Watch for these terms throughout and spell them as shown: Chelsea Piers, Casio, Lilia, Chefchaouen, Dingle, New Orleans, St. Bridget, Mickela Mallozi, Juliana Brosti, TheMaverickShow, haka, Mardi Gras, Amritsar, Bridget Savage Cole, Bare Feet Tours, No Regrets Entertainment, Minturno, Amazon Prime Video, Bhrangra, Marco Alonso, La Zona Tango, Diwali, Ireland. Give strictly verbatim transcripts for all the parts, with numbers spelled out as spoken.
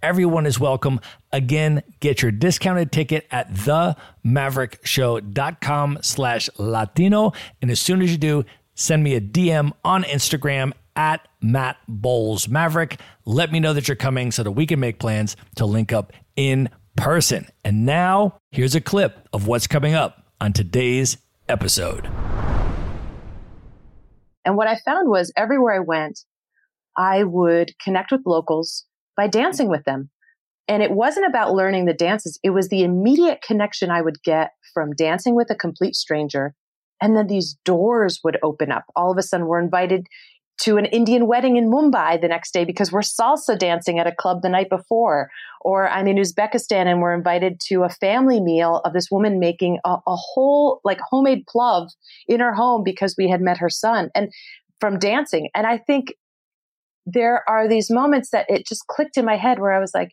Everyone is welcome. Again, get your discounted ticket at themaverickshow.com slash Latino. And as soon as you do, send me a D M on Instagram at Matt Bowles Maverick. Let me know that you're coming so that we can make plans to link up in person. And now, here's a clip of what's coming up on today's episode. And what I found was everywhere I went, I would connect with locals by dancing with them. And it wasn't about learning the dances. It was the immediate connection I would get from dancing with a complete stranger. And then these doors would open up. All of a sudden, we're invited to an Indian wedding in Mumbai the next day because we're salsa dancing at a club the night before. Or I'm in Uzbekistan and we're invited to a family meal of this woman making a, a whole like homemade plov in her home because we had met her son and from dancing. And I think there are these moments that it just clicked in my head where I was like,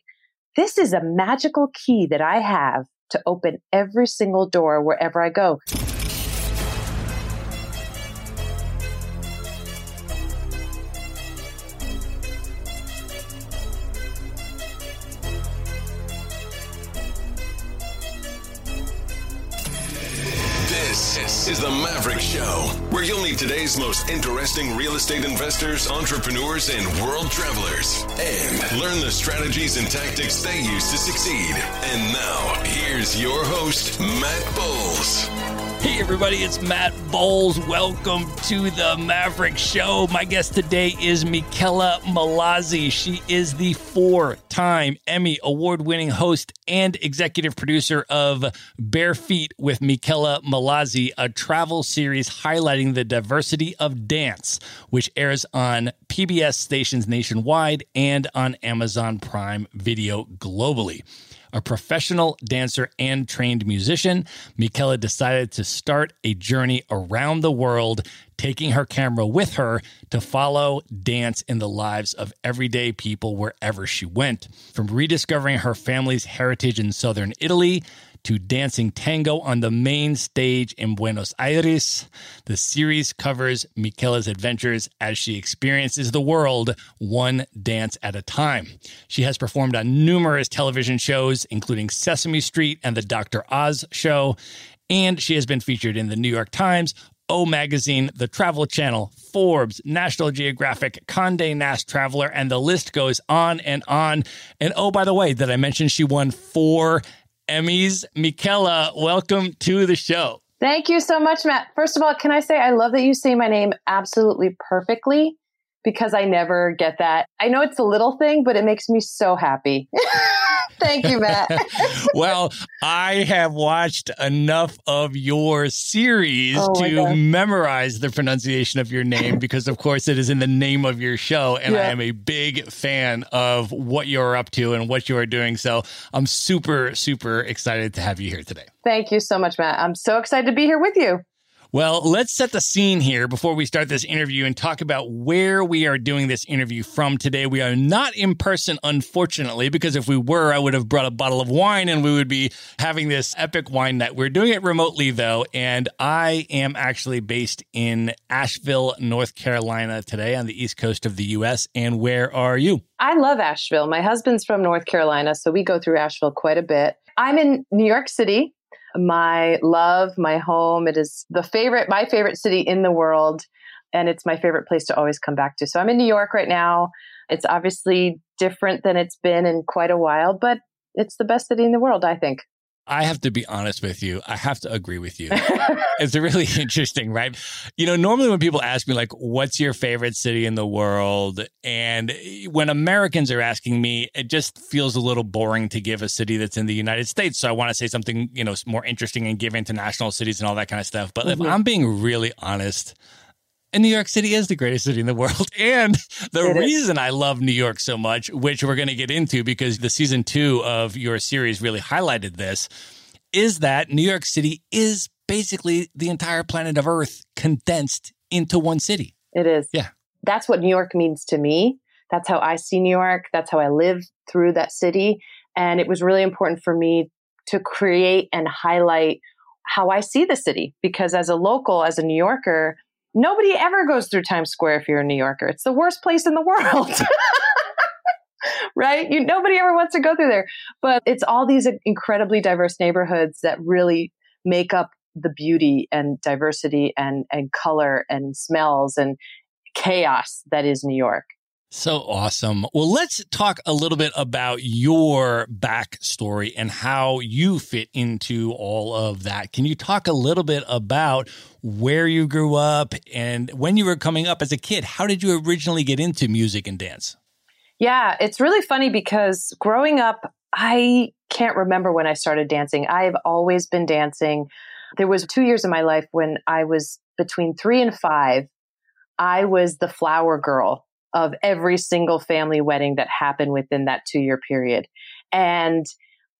this is a magical key that I have to open every single door wherever I go. This is The Maverick Show, where you'll meet today's most interesting real estate investors, entrepreneurs, and world travelers, and learn the strategies and tactics they use to succeed. And now, here's your host, Matt Bowles. Hey, everybody, it's Matt Bowles. Welcome to The Maverick Show. My guest today is Mickela Mallozzi. She is the four-time Emmy award-winning host and executive producer of Bare Feet with Mickela Mallozzi, a travel series highlighting the diversity of dance, which airs on P B S stations nationwide and on Amazon Prime Video globally. A professional dancer and trained musician, Mickela decided to start a journey around the world, taking her camera with her to follow dance in the lives of everyday people wherever she went. From rediscovering her family's heritage in southern Italy to dancing tango on the main stage in Buenos Aires, the series covers Mickela's adventures as she experiences the world one dance at a time. She has performed on numerous television shows, including Sesame Street and The Doctor Oz Show, and she has been featured in The New York Times, O Magazine, The Travel Channel, Forbes, National Geographic, Condé Nast Traveler, and the list goes on and on. And oh, by the way, did I mention she won four Emmys? Mickela, welcome to the show. Thank you so much, Matt. First of all, can I say I love that you say my name absolutely perfectly because I never get that. I know it's a little thing, but it makes me so happy. Thank you, Matt. Well, I have watched enough of your series oh to memorize the pronunciation of your name because, of course, it is in the name of your show. And yeah. I am a big fan of what you're up to and what you are doing. So I'm super, super excited to have you here today. Thank you so much, Matt. I'm so excited to be here with you. Well, let's set the scene here before we start this interview and talk about where we are doing this interview from today. We are not in person, unfortunately, because if we were, I would have brought a bottle of wine and we would be having this epic wine night. We're doing it remotely, though, and I am actually based in Asheville, North Carolina today on the East Coast of the U S. And where are you? I love Asheville. My husband's from North Carolina, so we go through Asheville quite a bit. I'm in New York City. My love, my home. It is the favorite, my favorite city in the world. And it's my favorite place to always come back to. So I'm in New York right now. It's obviously different than it's been in quite a while, but it's the best city in the world, I think. I have to be honest with you. I have to agree with you. It's really interesting, right? You know, normally when people ask me, like, what's your favorite city in the world? And when Americans are asking me, it just feels a little boring to give a city that's in the United States. So I want to say something, you know, more interesting and give international cities and all that kind of stuff. But mm-hmm. if I'm being really honest, And New York City is the greatest city in the world. And the it reason is. I love New York so much, which we're going to get into because the season two of your series really highlighted this, is that New York City is basically the entire planet of Earth condensed into one city. It is. Yeah. That's what New York means to me. That's how I see New York. That's how I live through that city. And it was really important for me to create and highlight how I see the city. Because as a local, as a New Yorker, nobody ever goes through Times Square if you're a New Yorker. It's the worst place in the world, right? You, nobody ever wants to go through there. But it's all these incredibly diverse neighborhoods that really make up the beauty and diversity and, and color and smells and chaos that is New York. So awesome. Well, let's talk a little bit about your backstory and how you fit into all of that. Can you talk a little bit about where you grew up and when you were coming up as a kid? How did you originally get into music and dance? Yeah, it's really funny because growing up, I can't remember when I started dancing. I've always been dancing. There was two years of my life when I was between three and five. I was the flower girl of every single family wedding that happened within that two-year period. And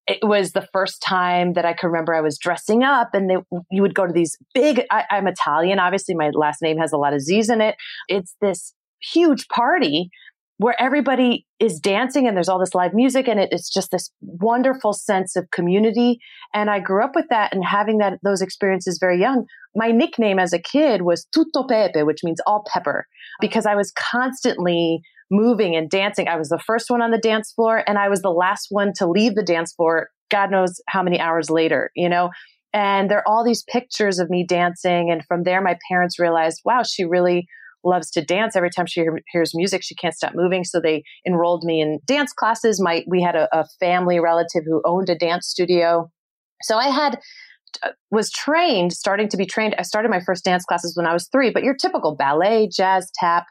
it was the first time that I could remember I was dressing up, and they, you would go to these big, I, I'm Italian, obviously my last name has a lot of Z's in it. It's this huge party where everybody is dancing and there's all this live music, and it, it's just this wonderful sense of community. And I grew up with that and having that those experiences very young. My nickname as a kid was Tutto Pepe, which means all pepper, because I was constantly moving and dancing. I was the first one on the dance floor, and I was the last one to leave the dance floor, God knows how many hours later, you know? And there are all these pictures of me dancing. And from there, my parents realized, wow, she really loves to dance. Every time she hear, hears music, she can't stop moving. So they enrolled me in dance classes. My, we had a, a family relative who owned a dance studio. So I had... was trained, starting to be trained. I started my first dance classes when I was three, but your typical ballet, jazz, tap.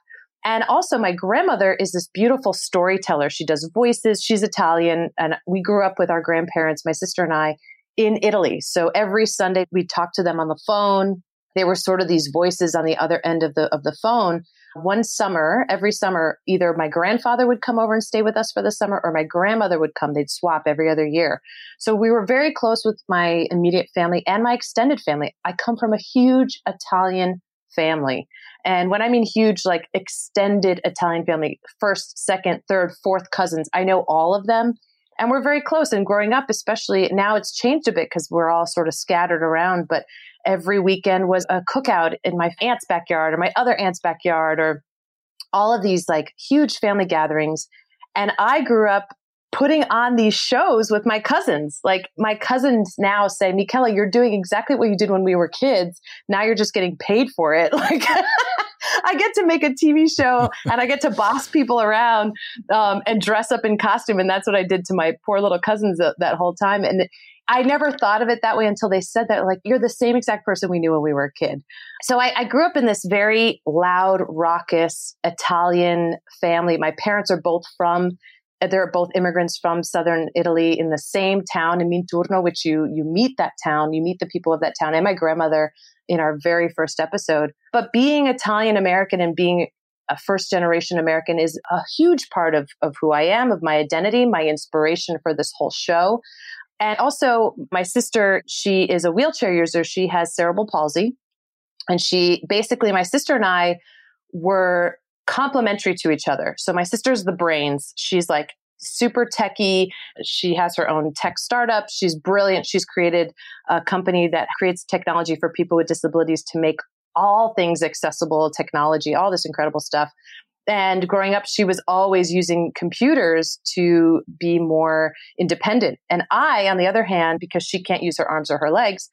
And also my grandmother is this beautiful storyteller. She does voices. She's Italian. And we grew up with our grandparents, my sister and I, in Italy. So every Sunday we talked to them on the phone. They were sort of these voices on the other end of the of the phone. One summer, every summer, either my grandfather would come over and stay with us for the summer, or my grandmother would come. They'd swap every other year. So we were very close with my immediate family and my extended family. I come from a huge Italian family. And when I mean huge, like extended Italian family, first, second, third, fourth cousins, I know all of them. And we're very close. And growing up, especially now it's changed a bit because we're all sort of scattered around. But every weekend was a cookout in my aunt's backyard or my other aunt's backyard or all of these like huge family gatherings. And I grew up putting on these shows with my cousins. Like my cousins now say, Michela, you're doing exactly what you did when we were kids. Now you're just getting paid for it. Like I get to make a T V show and I get to boss people around um, and dress up in costume. And that's what I did to my poor little cousins that, that whole time. And it, I never thought of it that way until they said that, like, you're the same exact person we knew when we were a kid. So I, I grew up in this very loud, raucous Italian family. My parents are both from, they're both immigrants from southern Italy in the same town in Minturno, which you you meet that town, you meet the people of that town, and my grandmother in our very first episode. But being Italian-American and being a first-generation American is a huge part of, of who I am, of my identity, my inspiration for this whole show. And also my sister, she is a wheelchair user. She has cerebral palsy. And she basically, my sister and I were complementary to each other. So my sister's the brains. She's like super techie. She has her own tech startup. She's brilliant. She's created a company that creates technology for people with disabilities to make all things accessible, technology, all this incredible stuff. And growing up, she was always using computers to be more independent. And I, on the other hand, because she can't use her arms or her legs,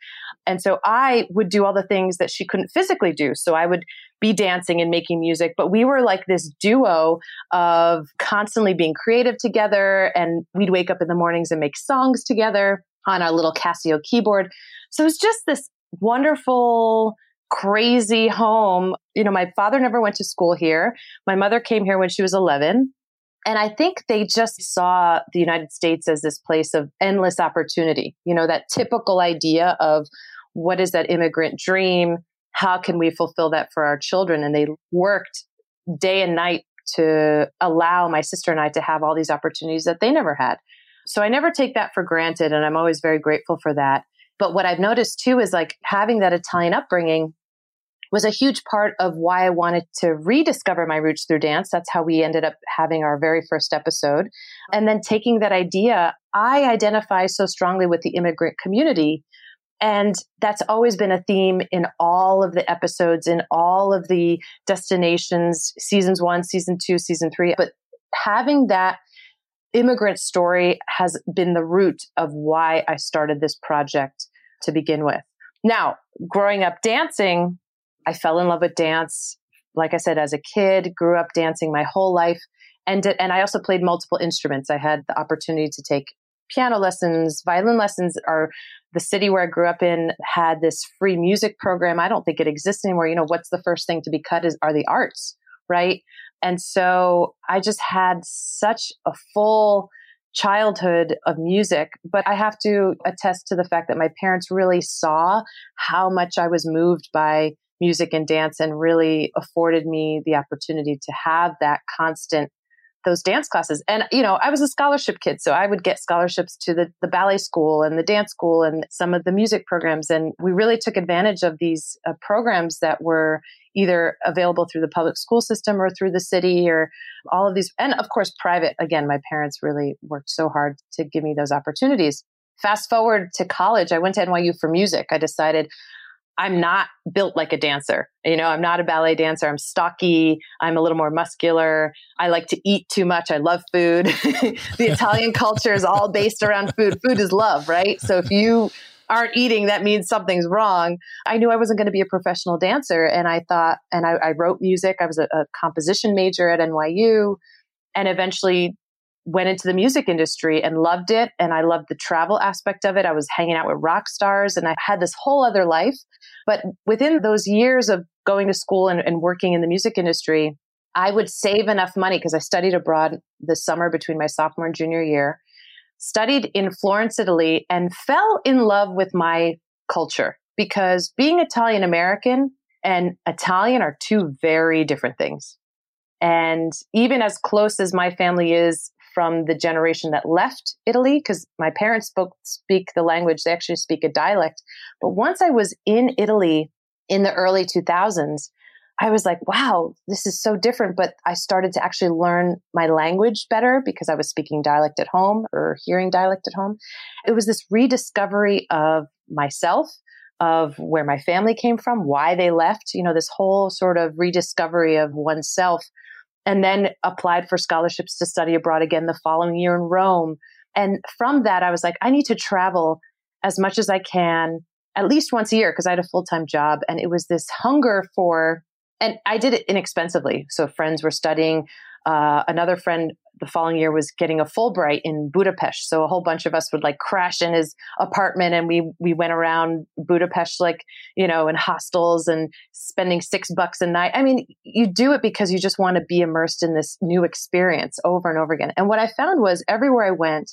and so I would do all the things that she couldn't physically do. So I would be dancing and making music, but we were like this duo of constantly being creative together. And we'd wake up in the mornings and make songs together on our little Casio keyboard. So it was just this wonderful, crazy home. You know, my father never went to school here. My mother came here when she was eleven. And I think they just saw the United States as this place of endless opportunity. You know, that typical idea of what is that immigrant dream? how can we fulfill that for our children? And they worked day and night to allow my sister and I to have all these opportunities that they never had. So I never take that for granted. And I'm always very grateful for that. But what I've noticed too is like having that Italian upbringing was a huge part of why I wanted to rediscover my roots through dance. That's how we ended up having our very first episode. And then taking that idea, I identify so strongly with the immigrant community. And that's always been a theme in all of the episodes, in all of the destinations, seasons one, season two, season three. But having that immigrant story has been the root of why I started this project to begin with. Now, growing up dancing, I fell in love with dance. Like I said, as a kid, grew up dancing my whole life. And, and I also played multiple instruments. I had the opportunity to take piano lessons, violin lessons. Are the city where I grew up in had this free music program. I don't think it exists anymore. You know, what's the first thing to be cut is are the arts, right? And so I just had such a full childhood of music, but I have to attest to the fact that my parents really saw how much I was moved by music and dance and really afforded me the opportunity to have that constant, those dance classes. And, you know, I was a scholarship kid, so I would get scholarships to the, the ballet school and the dance school and some of the music programs. And we really took advantage of these uh, programs that were either available through the public school system or through the city or all of these. And of course, private, again, my parents really worked so hard to give me those opportunities. Fast forward to college, I went to N Y U for music. I decided I'm not built like a dancer. You know, I'm not a ballet dancer. I'm stocky. I'm a little more muscular. I like to eat too much. I love food. The Italian culture is all based around food. Food is love, right? So if you aren't eating, that means something's wrong. I knew I wasn't going to be a professional dancer. And I thought, and I, I wrote music. I was a, a composition major at N Y U and eventually went into the music industry and loved it. And I loved the travel aspect of it. I was hanging out with rock stars and I had this whole other life. But within those years of going to school and, and working in the music industry, I would save enough money because I studied abroad this summer between my sophomore and junior year, studied in Florence, Italy, and fell in love with my culture because being Italian American and Italian are two very different things. And even as close as my family is from the generation that left Italy, because my parents spoke, speak the language, they actually speak a dialect. But once I was in Italy in the early two thousands, I was like, wow, this is so different. But I started to actually learn my language better because I was speaking dialect at home or hearing dialect at home. It was this rediscovery of myself, of where my family came from, why they left, you know, this whole sort of rediscovery of oneself. And then applied for scholarships to study abroad again the following year in Rome. And from that, I was like, I need to travel as much as I can, at least once a year, because I had a full-time job. And it was this hunger for, and I did it inexpensively. So friends were studying. Uh, another friend the following year was getting a Fulbright in Budapest. So a whole bunch of us would like crash in his apartment and we, we went around Budapest, like, you know, in hostels and spending six bucks a night. I mean, you do it because you just want to be immersed in this new experience over and over again. And what I found was everywhere I went,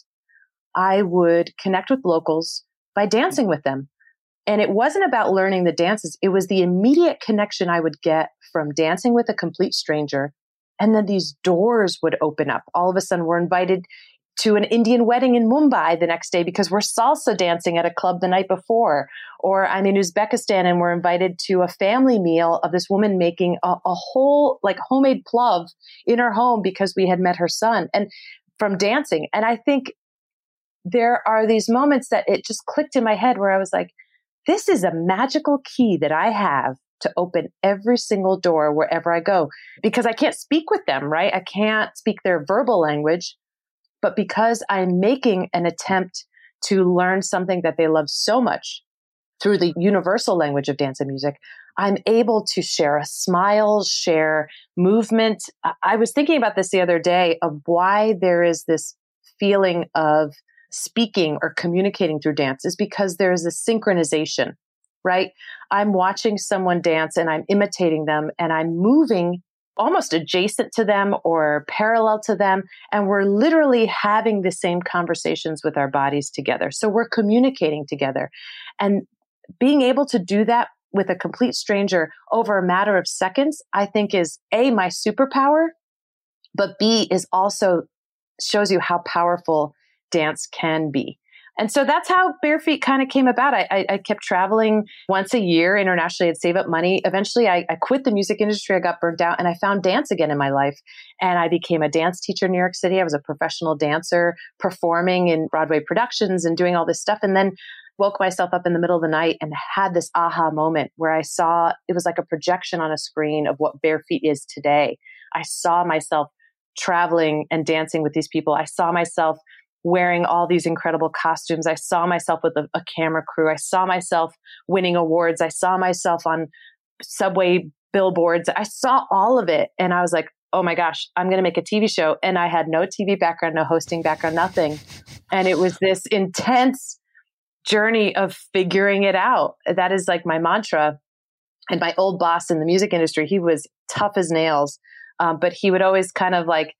I would connect with locals by dancing with them. And it wasn't about learning the dances. It was the immediate connection I would get from dancing with a complete stranger. And then these doors would open up. All of a sudden, we're invited to an Indian wedding in Mumbai the next day because we're salsa dancing at a club the night before. Or I'm in Uzbekistan and we're invited to a family meal of this woman making a, a whole like homemade plov in her home because we had met her son and from dancing. And I think there are these moments that it just clicked in my head where I was like, this is a magical key that I have to open every single door wherever I go, because I can't speak with them, right? I can't speak their verbal language, but because I'm making an attempt to learn something that they love so much through the universal language of dance and music, I'm able to share a smile, share movement. I was thinking about this the other day of why there is this feeling of speaking or communicating through dance is because there is a synchronization, right? I'm watching someone dance and I'm imitating them and I'm moving almost adjacent to them or parallel to them. And we're literally having the same conversations with our bodies together. So we're communicating together and being able to do that with a complete stranger over a matter of seconds, I think is A, my superpower, but B is also shows you how powerful dance can be. And so that's how Bare Feet kind of came about. I, I, I kept traveling once a year internationally. I'd save up money. Eventually, I, I quit the music industry. I got burnt out and I found dance again in my life. And I became a dance teacher in New York City. I was a professional dancer performing in Broadway productions and doing all this stuff. And then woke myself up in the middle of the night and had this aha moment where I saw, it was like a projection on a screen of what Bare Feet is today. I saw myself traveling and dancing with these people. I saw myself wearing all these incredible costumes. I saw myself with a, a camera crew. I saw myself winning awards. I saw myself on subway billboards. I saw all of it. And I was like, oh my gosh, I'm going to make a T V show. And I had no T V background, no hosting background, nothing. And it was this intense journey of figuring it out. That is like my mantra. And my old boss in the music industry, he was tough as nails. Um, but he would always kind of like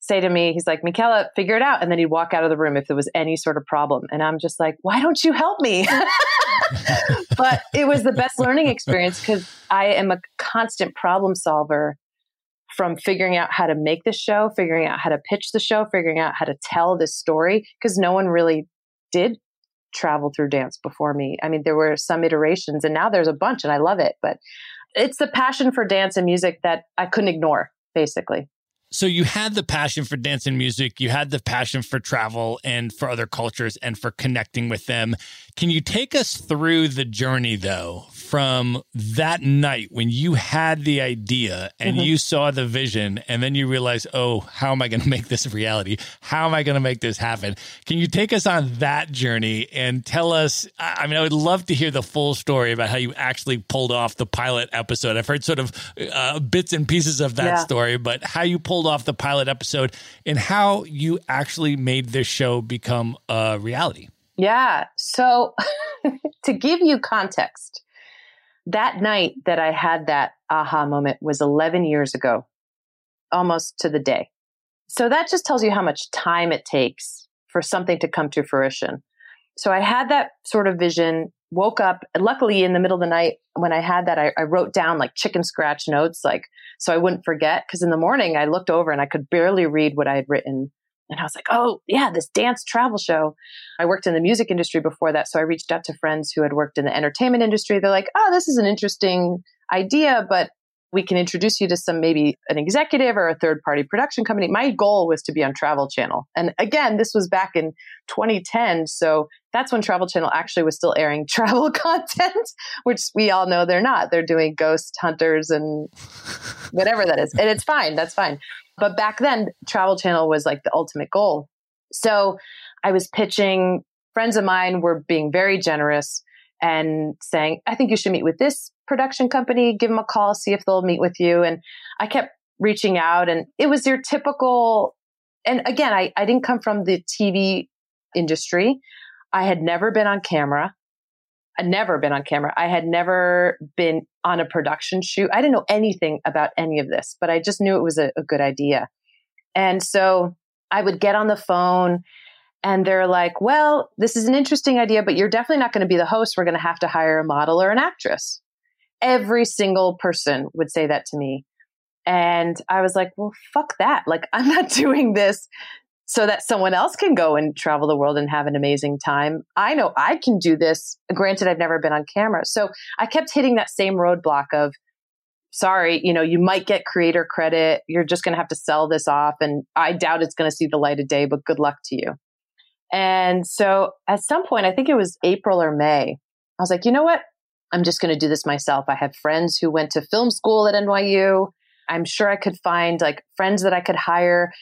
say to me, he's like, Mickela, figure it out. And then he'd walk out of the room if there was any sort of problem. And I'm just like, why don't you help me? But it was the best learning experience because I am a constant problem solver, from figuring out how to make the show, figuring out how to pitch the show, figuring out how to tell this story, because no one really did travel through dance before me. I mean, there were some iterations and now there's a bunch and I love it, but it's the passion for dance and music that I couldn't ignore, basically. So you had the passion for dance and music, you had the passion for travel and for other cultures and for connecting with them. Can you take us through the journey, though, from that night when you had the idea and mm-hmm. you saw the vision and then you realized, oh, how am I going to make this a reality? How am I going to make this happen? Can you take us on that journey and tell us, I mean, I would love to hear the full story about how you actually pulled off the pilot episode. I've heard sort of uh, bits and pieces of that yeah. story, but how you pulled off the pilot episode and how you actually made this show become a reality. Yeah. So to give you context, that night that I had that aha moment was eleven years ago, almost to the day. So that just tells you how much time it takes for something to come to fruition. So I had that sort of vision, woke up, and luckily in the middle of the night when I had that, I, I wrote down like chicken scratch notes, like, so I wouldn't forget. Cause in the morning I looked over and I could barely read what I had written. And I was like, oh yeah, this dance travel show. I worked in the music industry before that. So I reached out to friends who had worked in the entertainment industry. They're like, oh, this is an interesting idea, but we can introduce you to some, maybe an executive or a third party production company. My goal was to be on Travel Channel. And again, this was back in twenty ten. So that's when Travel Channel actually was still airing travel content, which we all know they're not. They're doing ghost hunters and whatever that is. And it's fine. That's fine. But back then, Travel Channel was like the ultimate goal. So I was pitching. Friends of mine were being very generous and saying, I think you should meet with this production company, give them a call, see if they'll meet with you. And I kept reaching out and it was your typical, and again, I, I didn't come from the T V industry. I had never been on camera. I'd never been on camera. I had never been on a production shoot. I didn't know anything about any of this, but I just knew it was a, a good idea. And so I would get on the phone and they're like, well, this is an interesting idea, but you're definitely not going to be the host. We're going to have to hire a model or an actress. Every single person would say that to me. And I was like, well, fuck that. Like, I'm not doing this so that someone else can go and travel the world and have an amazing time. I know I can do this. Granted, I've never been on camera. So I kept hitting that same roadblock of, sorry, you know, you might get creator credit. You're just going to have to sell this off. And I doubt it's going to see the light of day, but good luck to you. And so at some point, I think it was April or May, I was like, you know what? I'm just going to do this myself. I have friends who went to film school at N Y U. I'm sure I could find like friends that I could hire.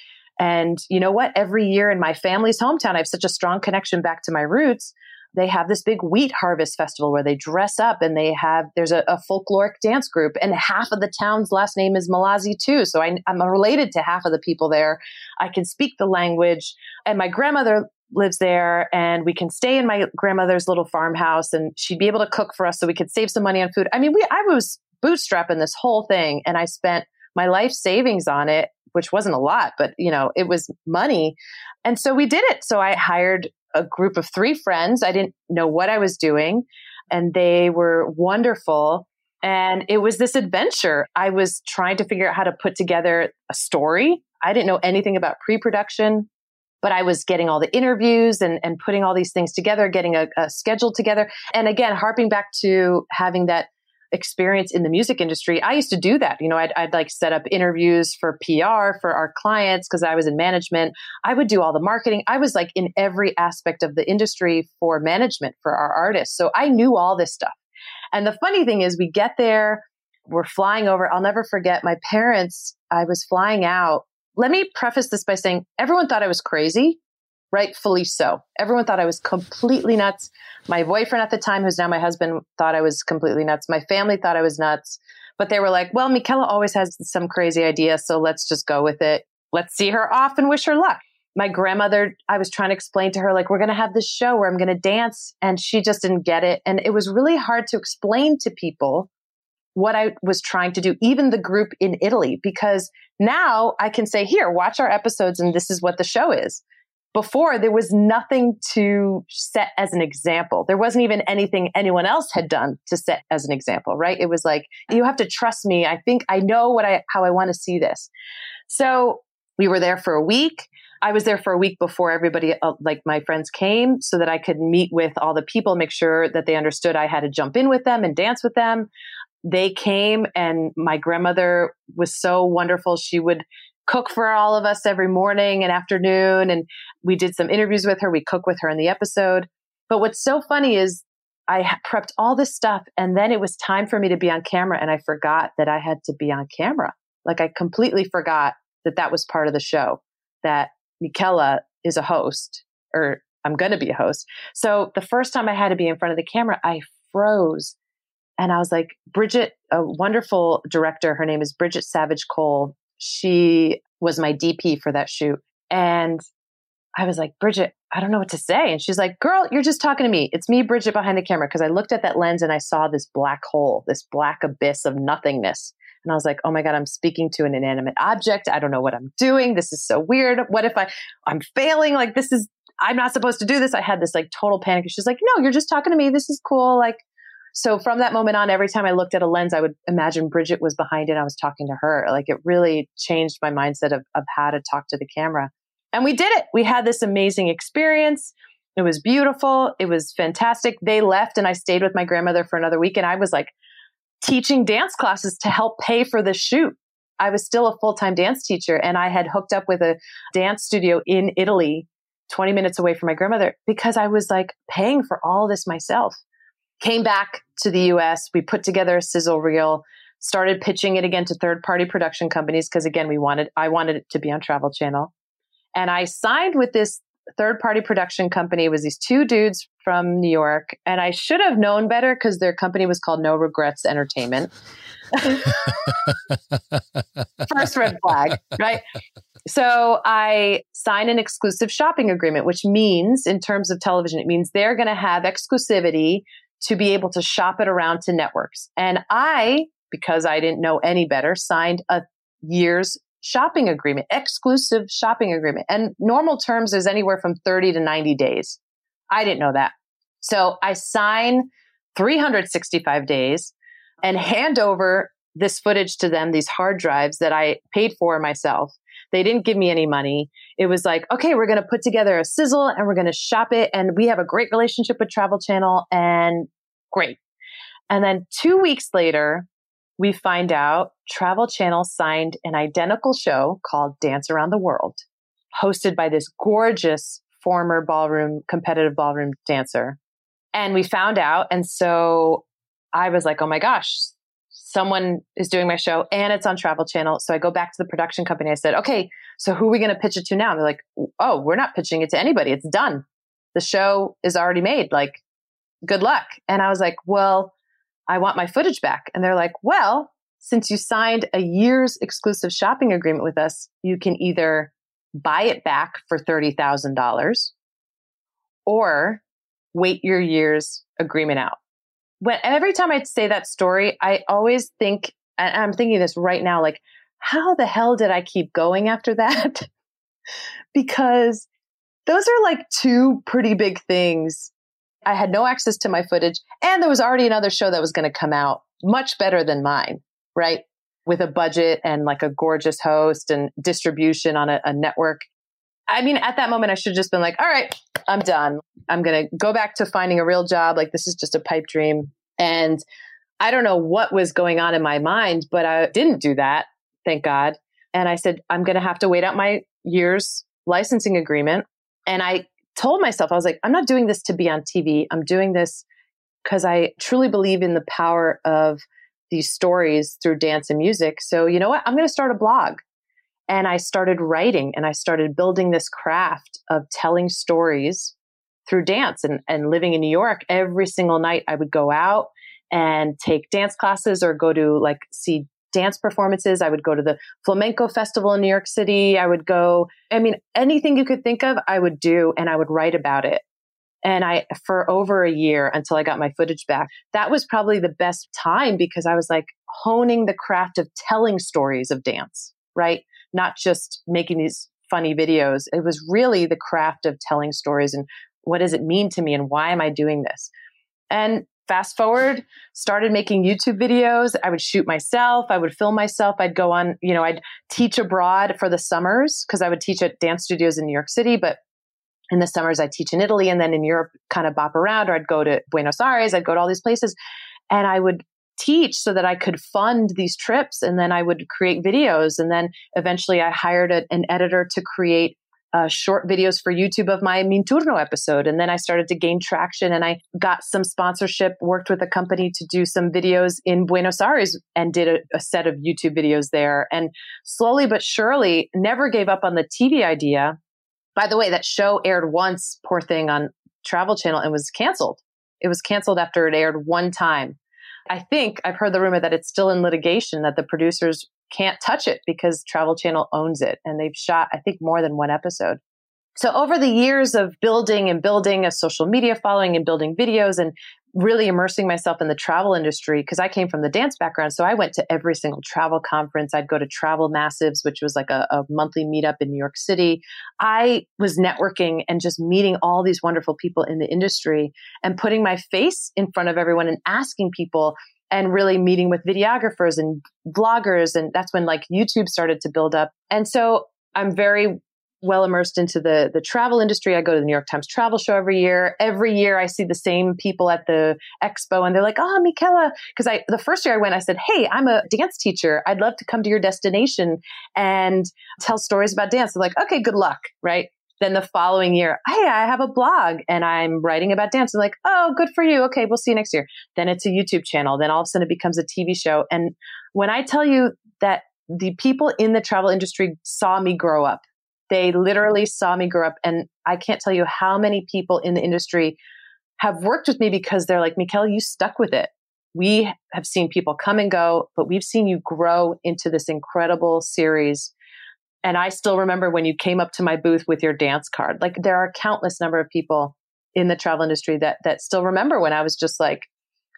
And you know what? Every year in my family's hometown, I have such a strong connection back to my roots. They have this big wheat harvest festival where they dress up and they have, there's a, a folkloric dance group and half of the town's last name is Mallozzi too. So I, I'm related to half of the people there. I can speak the language and my grandmother lives there and we can stay in my grandmother's little farmhouse and she'd be able to cook for us so we could save some money on food. I mean, we, I was bootstrapping this whole thing and I spent my life savings on it, which wasn't a lot, but you know, it was money. And so we did it. So I hired a group of three friends. I didn't know what I was doing. and they were wonderful. And it was this adventure. I was trying to figure out how to put together a story. I didn't know anything about pre-production, but I was getting all the interviews and, and putting all these things together, getting a, a schedule together. And again, harping back to having that experience in the music industry, I used to do that. You know, I'd, I'd like set up interviews for P R for our clients because I was in management. I would do all the marketing. I was like in every aspect of the industry for management for our artists. So I knew all this stuff. And the funny thing is we get there, we're flying over. I'll never forget my parents. I was flying out. Let me preface this by saying everyone thought I was crazy, rightfully so. Everyone thought I was completely nuts. My boyfriend at the time, who's now my husband, thought I was completely nuts. My family thought I was nuts, but they were like, well, Mickela always has some crazy idea, so let's just go with it. Let's see her off and wish her luck. My grandmother, I was trying to explain to her, like, we're going to have this show where I'm going to dance. And she just didn't get it. And it was really hard to explain to people what I was trying to do, even the group in Italy, because now I can say, here, watch our episodes. And this is what the show is. Before, there was nothing to set as an example. There wasn't even anything anyone else had done to set as an example, right? It was like, you have to trust me. I think I know what I how I want to see this. So we were there for a week. I was there for a week before everybody, like my friends came, so that I could meet with all the people, make sure that they understood I had to jump in with them and dance with them. They came, and my grandmother was so wonderful. She would cook for all of us every morning and afternoon. And we did some interviews with her. We cook with her in the episode. But what's so funny is I prepped all this stuff, and then it was time for me to be on camera. And I forgot that I had to be on camera. Like, I completely forgot that that was part of the show, that Mickela is a host, or I'm going to be a host. So the first time I had to be in front of the camera, I froze. And I was like, Bridget, a wonderful director, her name is Bridget Savage Cole. She was my D P for that shoot. And I was like, Bridget, I don't know what to say. And she's like, girl, you're just talking to me. It's me, Bridget, behind the camera. Because I looked at that lens and I saw this black hole, this black abyss of nothingness. And I was like, oh my God, I'm speaking to an inanimate object. I don't know what I'm doing. This is so weird. What if I, I'm failing? Like, this is, I'm not supposed to do this. I had this like total panic. And she's like, no, you're just talking to me. This is cool. Like, so from that moment on, every time I looked at a lens, I would imagine Bridget was behind it. I was talking to her. Like, it really changed my mindset of, of how to talk to the camera. And we did it. We had this amazing experience. It was beautiful. It was fantastic. They left and I stayed with my grandmother for another week. And I was like, teaching dance classes to help pay for the shoot. I was still a full-time dance teacher, and I had hooked up with a dance studio in Italy, twenty minutes away from my grandmother, because I was like paying for all this myself. Came back to the U S, we put together a sizzle reel, started pitching it again to third-party production companies, because again, we wanted I wanted it to be on Travel Channel. And I signed with this third-party production company. It was these two dudes from New York. And I should have known better, because their company was called No Regrets Entertainment. First red flag, right? So I sign an exclusive shopping agreement, which means in terms of television, it means they're going to have exclusivity to be able to shop it around to networks. And I, because I didn't know any better, signed a year's shopping agreement, exclusive shopping agreement. And normal terms is anywhere from thirty to ninety days. I didn't know that. So I sign three hundred sixty-five days and hand over this footage to them, these hard drives that I paid for myself. They didn't give me any money. It was like, okay, we're going to put together a sizzle and we're going to shop it. And we have a great relationship with Travel Channel, and great. And then two weeks later, we find out Travel Channel signed an identical show called Dance Around the World, hosted by this gorgeous former ballroom, competitive ballroom dancer. And we found out. And so I was like, oh my gosh, someone is doing my show and it's on Travel Channel. So I go back to the production company. I said, okay, so who are we going to pitch it to now? And they're like, oh, we're not pitching it to anybody. It's done. The show is already made. Like, good luck. And I was like, well, I want my footage back. And they're like, well, since you signed a year's exclusive shopping agreement with us, you can either buy it back for thirty thousand dollars or wait your year's agreement out. When every time I'd say that story, I always think, and I'm thinking this right now, like, how the hell did I keep going after that? Because those are like two pretty big things I had no access to my footage. And there was already another show that was going to come out much better than mine, right? With a budget and like a gorgeous host and distribution on a, a network. I mean, at that moment, I should have just been like, all right, I'm done. I'm going to go back to finding a real job. Like, this is just a pipe dream. And I don't know what was going on in my mind, but I didn't do that. Thank God. And I said, I'm going to have to wait out my year's licensing agreement. And I told myself, I was like, I'm not doing this to be on T V. I'm doing this because I truly believe in the power of these stories through dance and music. So you know what? I'm going to start a blog. And I started writing and I started building this craft of telling stories through dance and, and living in New York. Every single night I would go out and take dance classes or go to like see dance performances. I would go to the flamenco festival in New York City. I would go, I mean, anything you could think of, I would do, and I would write about it. And I, for over a year until I got my footage back, that was probably the best time because I was like honing the craft of telling stories of dance, right? Not just making these funny videos. It was really the craft of telling stories and what does it mean to me and why am I doing this? And fast forward, started making YouTube videos. I would shoot myself. I would film myself. I'd go on, you know, I'd teach abroad for the summers because I would teach at dance studios in New York City. But in the summers, I teach in Italy and then in Europe, kind of bop around, or I'd go to Buenos Aires. I'd go to all these places and I would teach so that I could fund these trips. And then I would create videos. And then eventually I hired a, an editor to create Uh, short videos for YouTube of my Minturno episode. And then I started to gain traction and I got some sponsorship, worked with a company to do some videos in Buenos Aires and did a, a set of YouTube videos there. And slowly but surely, never gave up on the T V idea. By the way, that show aired once, poor thing, on Travel Channel and was canceled. It was canceled after it aired one time. I think I've heard the rumor that it's still in litigation, that the producers can't touch it because Travel Channel owns it. And they've shot, I think, more than one episode. So over the years of building and building a social media following and building videos and really immersing myself in the travel industry, because I came from the dance background. So I went to every single travel conference. I'd go to Travel Massives, which was like a, a monthly meetup in New York City. I was networking and just meeting all these wonderful people in the industry and putting my face in front of everyone and asking people, and really meeting with videographers and bloggers. And that's when like YouTube started to build up. And so I'm very well immersed into the, the travel industry. I go to the New York Times travel show every year. Every year I see the same people at the expo and they're like, oh, Mickela. Because I the first year I went, I said, hey, I'm a dance teacher. I'd love to come to your destination and tell stories about dance. They're like, okay, good luck, right? Then the following year, hey, I have a blog and I'm writing about dance. I'm like, oh, good for you. Okay, we'll see you next year. Then it's a YouTube channel. Then all of a sudden it becomes a T V show. And when I tell you that the people in the travel industry saw me grow up, they literally saw me grow up. And I can't tell you how many people in the industry have worked with me because they're like, Mickela, you stuck with it. We have seen people come and go, but we've seen you grow into this incredible series. And I still remember when you came up to my booth with your dance card. Like, there are countless number of people in the travel industry that that still remember when I was just like,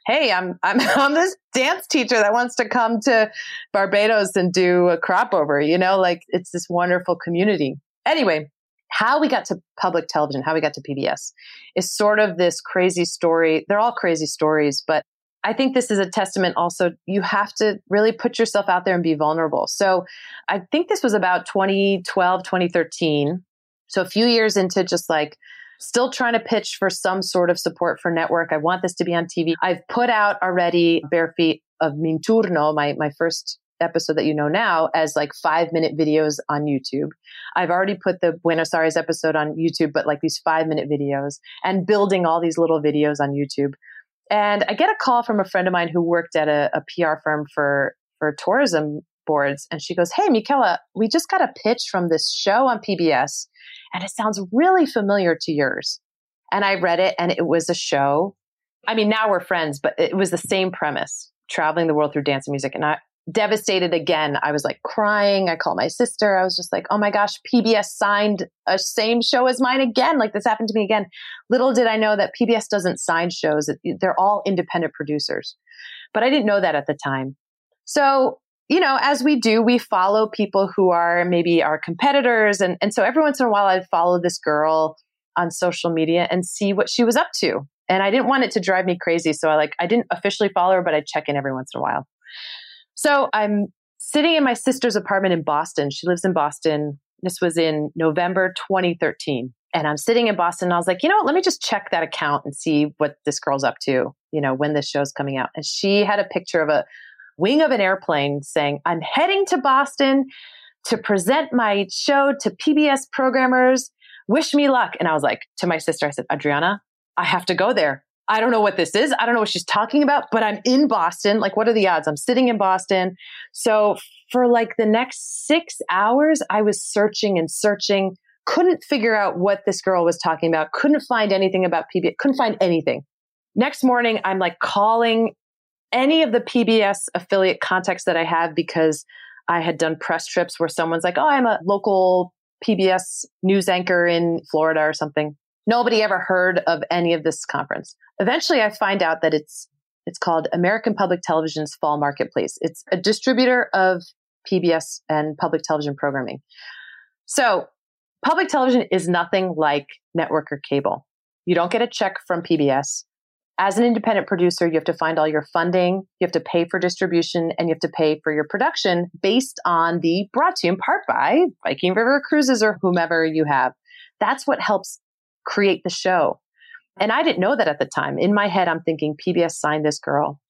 hey, I'm I'm I'm this dance teacher that wants to come to Barbados and do a crop over, you know, like it's this wonderful community. Anyway, how we got to public television, how we got to P B S is sort of this crazy story. They're all crazy stories, but I think this is a testament also, you have to really put yourself out there and be vulnerable. So I think this was about twenty twelve, twenty thirteen. So a few years into just like still trying to pitch for some sort of support for network. I want this to be on T V. I've put out already Bare Feet of Minturno, my, my first episode that you know now, as like five minute videos on YouTube. I've already put the Buenos Aires episode on YouTube, but like these five minute videos and building all these little videos on YouTube. And I get a call from a friend of mine who worked at a, a P R firm for, for tourism boards. And she goes, hey, Mickela, we just got a pitch from this show on P B S and it sounds really familiar to yours. And I read it and it was a show. I mean, now we're friends, but it was the same premise, traveling the world through dance and music. And I devastated again. I was like crying. I called my sister. I was just like, oh my gosh, P B S signed a same show as mine again. Like this happened to me again. Little did I know that P B S doesn't sign shows. They're all independent producers, but I didn't know that at the time. So, you know, as we do, we follow people who are maybe our competitors. And, and so every once in a while I'd follow this girl on social media and see what she was up to. And I didn't want it to drive me crazy. So I like, I didn't officially follow her, but I check in every once in a while. So I'm sitting in my sister's apartment in Boston. She lives in Boston. This was in November twenty thirteen. And I'm sitting in Boston and I was like, you know what, let me just check that account and see what this girl's up to, you know, when this show's coming out. And she had a picture of a wing of an airplane saying, I'm heading to Boston to present my show to P B S programmers. Wish me luck. And I was like, to my sister, I said, Adriana, I have to go there. I don't know what this is. I don't know what she's talking about, but I'm in Boston. Like, what are the odds? I'm sitting in Boston. So for like the next six hours, I was searching and searching, couldn't figure out what this girl was talking about. Couldn't find anything about P B S. Couldn't find anything. Next morning, I'm like calling any of the P B S affiliate contacts that I have, because I had done press trips where someone's like, oh, I'm a local P B S news anchor in Florida or something. Nobody ever heard of any of this conference. Eventually, I find out that it's it's called American Public Television's Fall Marketplace. It's a distributor of P B S and public television programming. So public television is nothing like network or cable. You don't get a check from P B S. As an independent producer, you have to find all your funding, you have to pay for distribution, and you have to pay for your production based on the brought to you in part by Viking River Cruises or whomever you have. That's what helps create the show. And I didn't know that at the time. In my head, I'm thinking P B S signed this girl.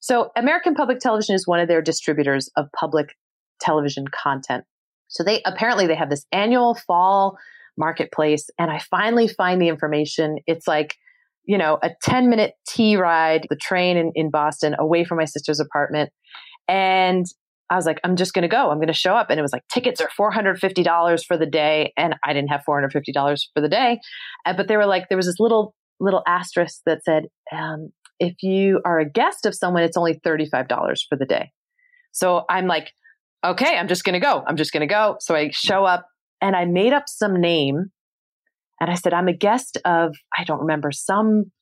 So American Public Television is one of their distributors of public television content. So they apparently they have this annual fall marketplace. And I finally find the information. It's like, you know, a ten minute tea ride, the train in, in Boston away from my sister's apartment. And I was like, I'm just going to go. I'm going to show up. And it was like, tickets are four hundred fifty dollars for the day. And I didn't have four hundred fifty dollars for the day. But they were like, there was this little, little asterisk that said, um, if you are a guest of someone, it's only thirty-five dollars for the day. So I'm like, okay, I'm just going to go. I'm just going to go. So I show up and I made up some name. And I said, I'm a guest of, I don't remember, some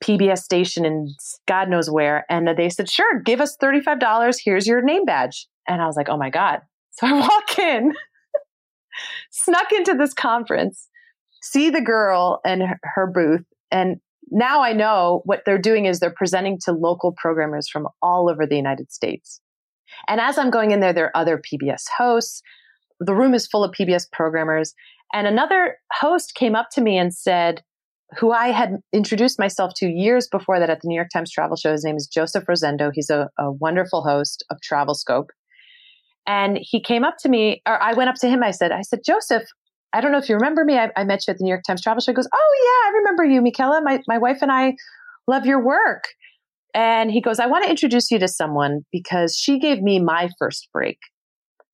P B S station in God knows where. And they said, sure, give us thirty-five dollars. Here's your name badge. And I was like, oh my God. So I walk in, snuck into this conference, see the girl and her, her booth. And now I know what they're doing is they're presenting to local programmers from all over the United States. And as I'm going in there, there are other P B S hosts. The room is full of P B S programmers. And another host came up to me and said, who I had introduced myself to years before that at the New York Times travel show. His name is Joseph Rosendo. He's a, a wonderful host of Travel Scope. And he came up to me, or I went up to him. I said, I said, Joseph, I don't know if you remember me. I, I met you at the New York Times travel show. He goes, oh yeah, I remember you, Michaela. My, my wife and I love your work. And he goes, I want to introduce you to someone because she gave me my first break.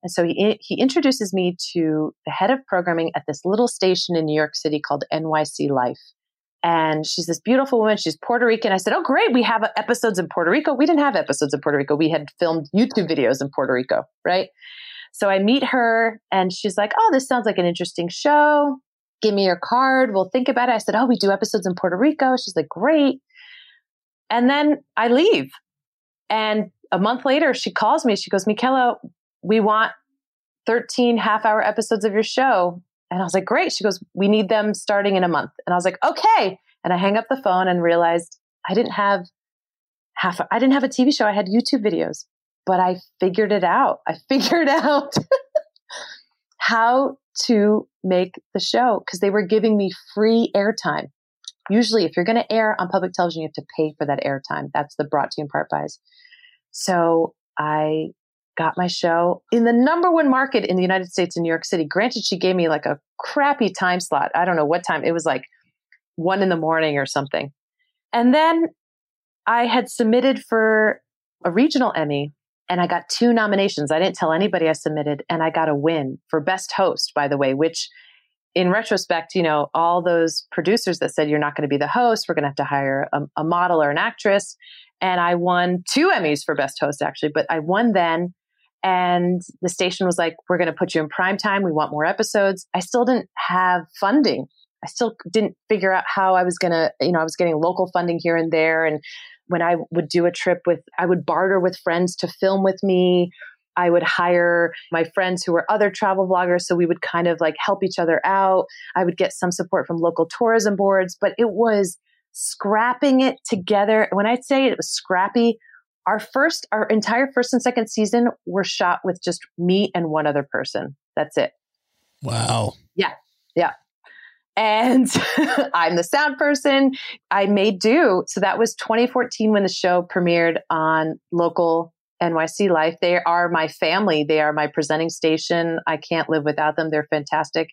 And so he he introduces me to the head of programming at this little station in New York City called N Y C Life. And she's this beautiful woman. She's Puerto Rican. I said, oh, great. We have episodes in Puerto Rico. We didn't have episodes in Puerto Rico. We had filmed YouTube videos in Puerto Rico, right? So I meet her and she's like, oh, this sounds like an interesting show. Give me your card. We'll think about it. I said, oh, we do episodes in Puerto Rico. She's like, great. And then I leave. And a month later, she calls me. She goes, Michaela, we want thirteen half hour episodes of your show. And I was like, great. She goes, we need them starting in a month. And I was like, okay. And I hang up the phone and realized I didn't have half, I didn't have a T V show. I had YouTube videos, but I figured it out. I figured out how to make the show because they were giving me free airtime. Usually if you're going to air on public television, you have to pay for that airtime. That's the brought to you in part buys. So I got my show in the number one market in the United States in New York City. Granted, she gave me like a crappy time slot. I don't know what time. It was like one in the morning or something. And then I had submitted for a regional Emmy and I got two nominations. I didn't tell anybody I submitted and I got a win for best host, by the way, which in retrospect, you know, all those producers that said, you're not going to be the host, we're going to have to hire a, a model or an actress. And I won two Emmys for best host actually, but I won then. And the station was like, we're going to put you in primetime. We want more episodes. I still didn't have funding. I still didn't figure out how I was going to, you know, I was getting local funding here and there. And when I would do a trip with, I would barter with friends to film with me. I would hire my friends who were other travel vloggers. So we would kind of like help each other out. I would get some support from local tourism boards, but it was scrapping it together. When I say it was scrappy, our first, our entire first and second season were shot with just me and one other person. That's it. Wow. Yeah. Yeah. And I'm the sound person. I made do. So that was twenty fourteen when the show premiered on local N Y C Life. They are my family. They are my presenting station. I can't live without them. They're fantastic.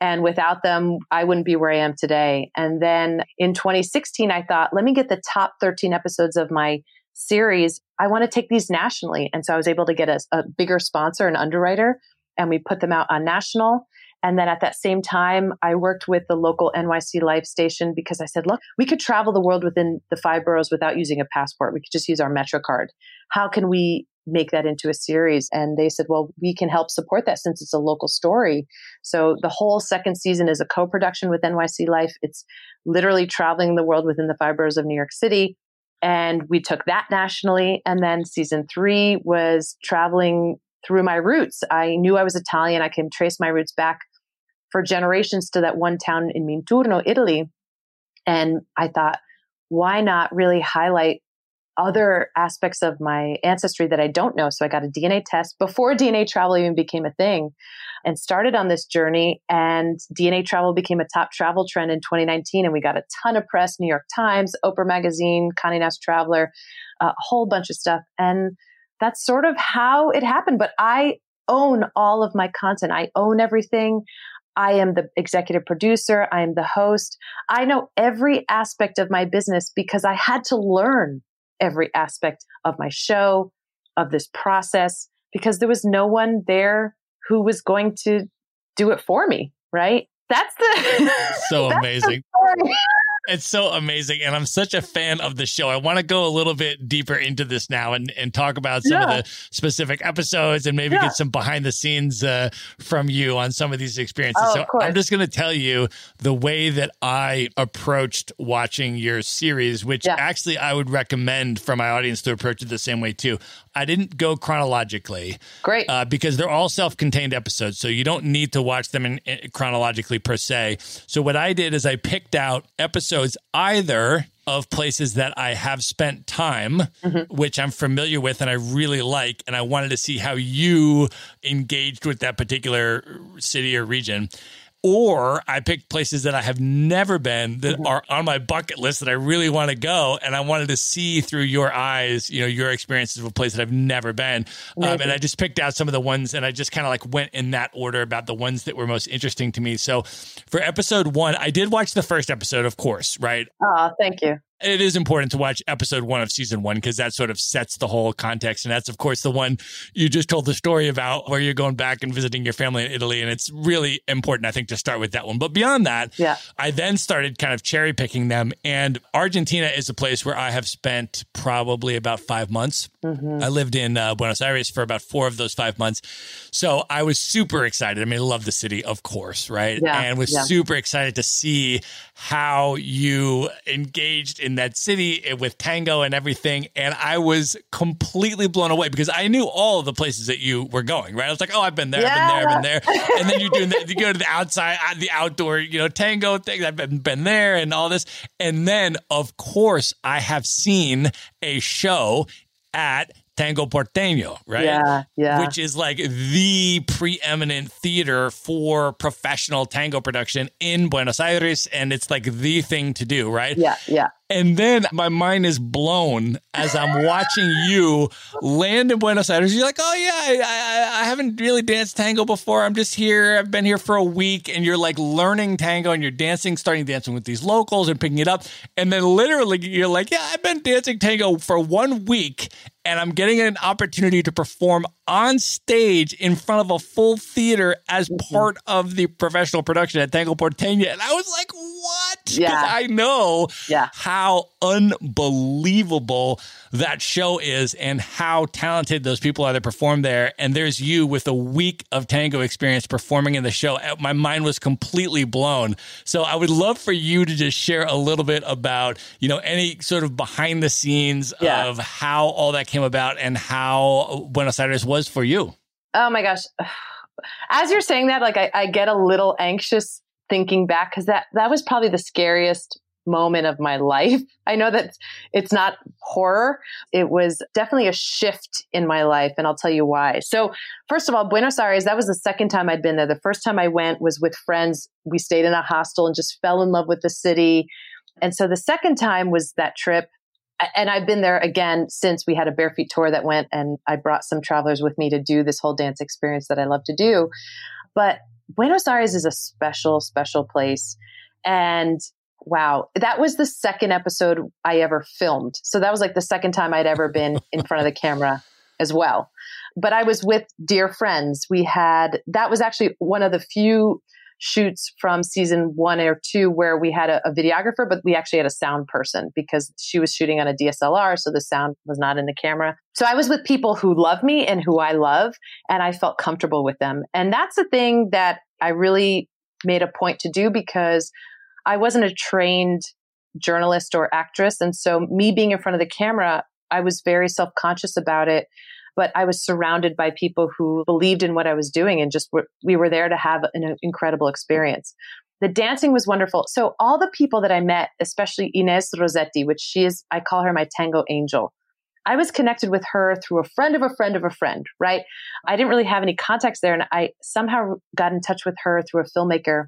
And without them, I wouldn't be where I am today. And then in twenty sixteen, I thought, let me get the top thirteen episodes of my series. I want to take these nationally. And so I was able to get a, a bigger sponsor, an underwriter, and we put them out on national. And then at that same time, I worked with the local N Y C Life station because I said, look, we could travel the world within the five boroughs without using a passport. We could just use our MetroCard. How can we make that into a series? And they said, well, we can help support that since it's a local story. So the whole second season is a co-production with N Y C Life. It's literally traveling the world within the five boroughs of New York City. And we took that nationally. And then season three was traveling through my roots. I knew I was Italian. I can trace my roots back for generations to that one town in Minturno, Italy. And I thought, why not really highlight other aspects of my ancestry that I don't know? So I got a D N A test before D N A travel even became a thing and started on this journey. And D N A travel became a top travel trend in twenty nineteen. And we got a ton of press, New York Times, Oprah Magazine, Condé Nast Traveler, a whole bunch of stuff. And that's sort of how it happened. But I own all of my content. I own everything. I am the executive producer. I am the host. I know every aspect of my business because I had to learn every aspect of my show, of this process, because there was no one there who was going to do it for me, right? That's the... So that's amazing. The it's so amazing. And I'm such a fan of the show. I want to go a little bit deeper into this now and, and talk about some yeah. of the specific episodes and maybe yeah. get some behind the scenes uh, from you on some of these experiences. Oh, so I'm just going to tell you the way that I approached watching your series, which yeah. actually I would recommend for my audience to approach it the same way too. I didn't go chronologically. Great. Uh, because they're all self-contained episodes. So you don't need to watch them in, in, chronologically per se. So what I did is I picked out episodes either of places that I have spent time, mm-hmm. which I'm familiar with and I really like. And I wanted to see how you engaged with that particular city or region. Or I picked places that I have never been that mm-hmm. are on my bucket list that I really want to go. And I wanted to see through your eyes, you know, your experiences of a place that I've never been. Um, and I just picked out some of the ones and I just kind of like went in that order about the ones that were most interesting to me. So for episode one, I did watch the first episode, of course, right? Oh, thank you. It is important to watch episode one of season one because that sort of sets the whole context. And that's, of course, the one you just told the story about where you're going back and visiting your family in Italy. And it's really important, I think, to start with that one. But beyond that, yeah. I then started kind of cherry picking them. And Argentina is a place where I have spent probably about five months. Mm-hmm. I lived in uh, Buenos Aires for about four of those five months. So I was super excited. I mean, I love the city, of course, right? Yeah. And was yeah. super excited to see how you engaged in that city with tango and everything. And I was completely blown away because I knew all of the places that you were going, right? I was like, oh, I've been there, yeah. I've been there, I've been there. And then you're doing that, you go to the outside, the outdoor, you know, tango thing. I've been, been there and all this. And then, of course, I have seen a show at Tango Porteño, right? Yeah, yeah. Which is like the preeminent theater for professional tango production in Buenos Aires. And it's like the thing to do, right? Yeah, yeah. And then my mind is blown as I'm watching you land in Buenos Aires. You're like, oh, yeah, I, I, I haven't really danced tango before. I'm just here. I've been here for a week. And you're like learning tango and you're dancing, starting dancing with these locals and picking it up. And then literally you're like, yeah, I've been dancing tango for one week and I'm getting an opportunity to perform on stage in front of a full theater as mm-hmm. part of the professional production at Tango Porteño. And I was like, what? Because yeah. I know yeah. how. How unbelievable that show is and how talented those people are that perform there. And there's you with a week of tango experience performing in the show. My mind was completely blown. So I would love for you to just share a little bit about, you know, any sort of behind the scenes yeah. of how all that came about and how Buenos Aires was for you. Oh my gosh. As you're saying that, like I, I get a little anxious thinking back because that, that was probably the scariest moment of my life. I know that it's not horror. It was definitely a shift in my life, and I'll tell you why. So first of all, Buenos Aires, that was the second time I'd been there. The first time I went was with friends. We stayed in a hostel and just fell in love with the city. And so the second time was that trip. And I've been there again since. We had a Bare Feet tour that went, and I brought some travelers with me to do this whole dance experience that I love to do. But Buenos Aires is a special, special place. And wow, that was the second episode I ever filmed. So that was like the second time I'd ever been in front of the camera as well. But I was with dear friends. We had, that was actually one of the few shoots from season one or two where we had a, a videographer, but we actually had a sound person because she was shooting on a D S L R. So the sound was not in the camera. So I was with people who love me and who I love, and I felt comfortable with them. And that's the thing that I really made a point to do, because I wasn't a trained journalist or actress. And so me being in front of the camera, I was very self-conscious about it, but I was surrounded by people who believed in what I was doing, and just were, we were there to have an incredible experience. The dancing was wonderful. So all the people that I met, especially Ines Rossetti, which she is, I call her my tango angel. I was connected with her through a friend of a friend of a friend, right? I didn't really have any contacts there, and I somehow got in touch with her through a filmmaker.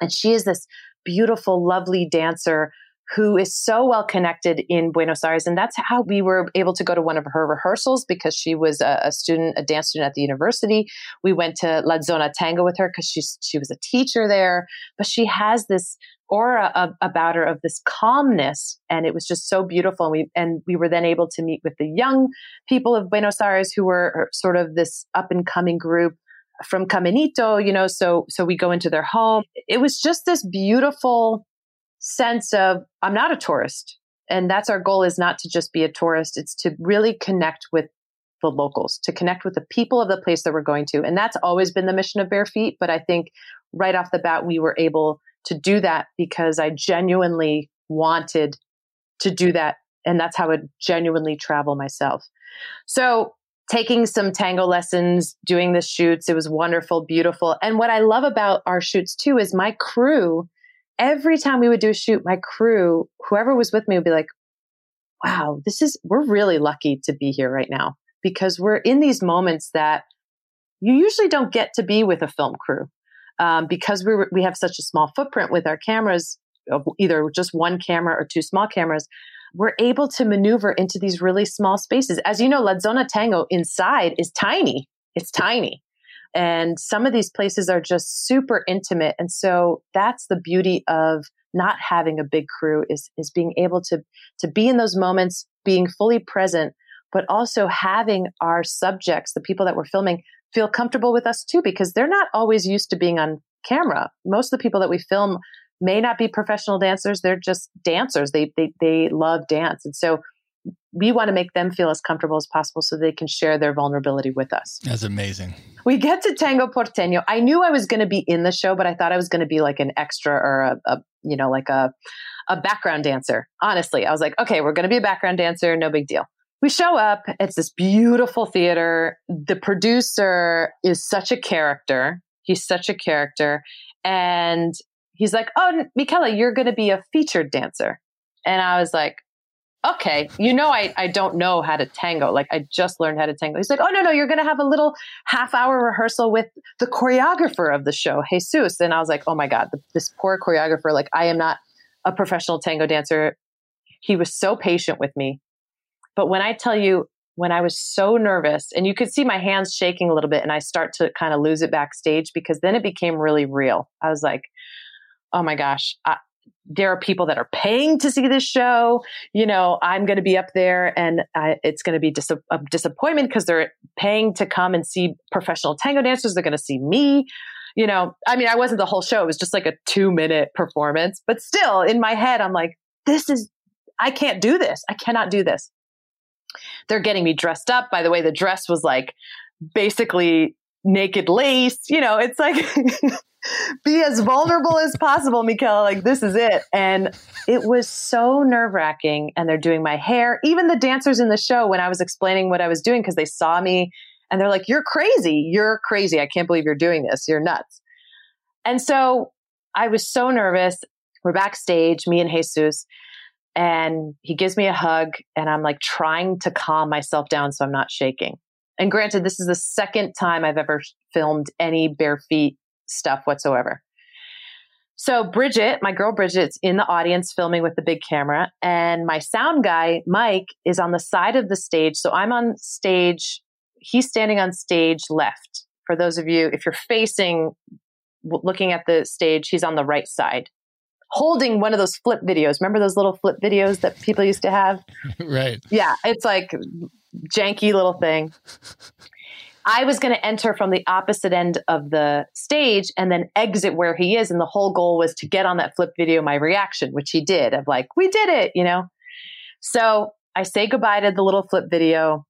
And she is this beautiful, lovely dancer who is so well connected in Buenos Aires. And that's how we were able to go to one of her rehearsals, because she was a, a student, a dance student at the university. We went to La Zona Tango with her because she's she was a teacher there. But she has this aura of, about her of this calmness. And it was just so beautiful. And we, and we were then able to meet with the young people of Buenos Aires who were sort of this up and coming group from Caminito, you know, so, so we go into their home. It was just this beautiful sense of, I'm not a tourist. And that's our goal, is not to just be a tourist. It's to really connect with the locals, to connect with the people of the place that we're going to. And that's always been the mission of Bare Feet. But I think right off the bat, we were able to do that because I genuinely wanted to do that. And that's how I genuinely travel myself. So taking some tango lessons, doing the shoots. It was wonderful, beautiful. And what I love about our shoots too is my crew, every time we would do a shoot, my crew, whoever was with me, would be like, wow, this is, we're really lucky to be here right now, because we're in these moments that you usually don't get to be with a film crew, um, because we were, we have such a small footprint with our cameras, either just one camera or two small cameras. We're able to maneuver into these really small spaces. As you know, La Zona Tango inside is tiny. It's tiny. And some of these places are just super intimate. And so that's the beauty of not having a big crew, is, is being able to, to be in those moments, being fully present, but also having our subjects, the people that we're filming, feel comfortable with us too, because they're not always used to being on camera. Most of the people that we film may not be professional dancers. They're just dancers. They, they, they love dance. And so we want to make them feel as comfortable as possible so they can share their vulnerability with us. That's amazing. We get to Tango Porteño. I knew I was going to be in the show, but I thought I was going to be like an extra or a, a you know, like a, a background dancer. Honestly, I was like, okay, we're going to be a background dancer. No big deal. We show up. It's this beautiful theater. The producer is such a character. He's such a character. And he's like, oh, Michela, you're going to be a featured dancer. And I was like, okay, you know, I, I don't know how to tango. Like, I just learned how to tango. He's like, oh, no, no, you're going to have a little half hour rehearsal with the choreographer of the show, Jesus. And I was like, oh, my God, the, this poor choreographer. Like, I am not a professional tango dancer. He was so patient with me. But when I tell you, when I was so nervous, and you could see my hands shaking a little bit, and I start to kind of lose it backstage, because then it became really real. I was like, oh my gosh, I, there are people that are paying to see this show. You know, I'm going to be up there, and I, it's going to be dis- a disappointment because they're paying to come and see professional tango dancers. They're going to see me. You know, I mean, I wasn't the whole show. It was just like a two minute performance, but still in my head, I'm like, this is, I can't do this. I cannot do this. They're getting me dressed up. By the way, the dress was like basically naked lace. You know, it's like, be as vulnerable as possible, Michela. Like, this is it. And it was so nerve wracking. And they're doing my hair. Even the dancers in the show, when I was explaining what I was doing, because they saw me and they're like, you're crazy. You're crazy. I can't believe you're doing this. You're nuts. And so I was so nervous. We're backstage, me and Jesus, and he gives me a hug, and I'm like trying to calm myself down so I'm not shaking. And granted, this is the second time I've ever filmed any Bare Feet stuff whatsoever. So Bridget, my girl Bridget's in the audience filming with the big camera, and my sound guy, Mike, is on the side of the stage. So I'm on stage. He's standing on stage left. For those of you, if you're facing, looking at the stage, he's on the right side, holding one of those flip videos. Remember those little flip videos that people used to have? Right. Yeah. It's like janky little thing. I was going to enter from the opposite end of the stage and then exit where he is. And the whole goal was to get on that flip video, my reaction, which he did, of like, we did it, you know? So I say goodbye to the little flip video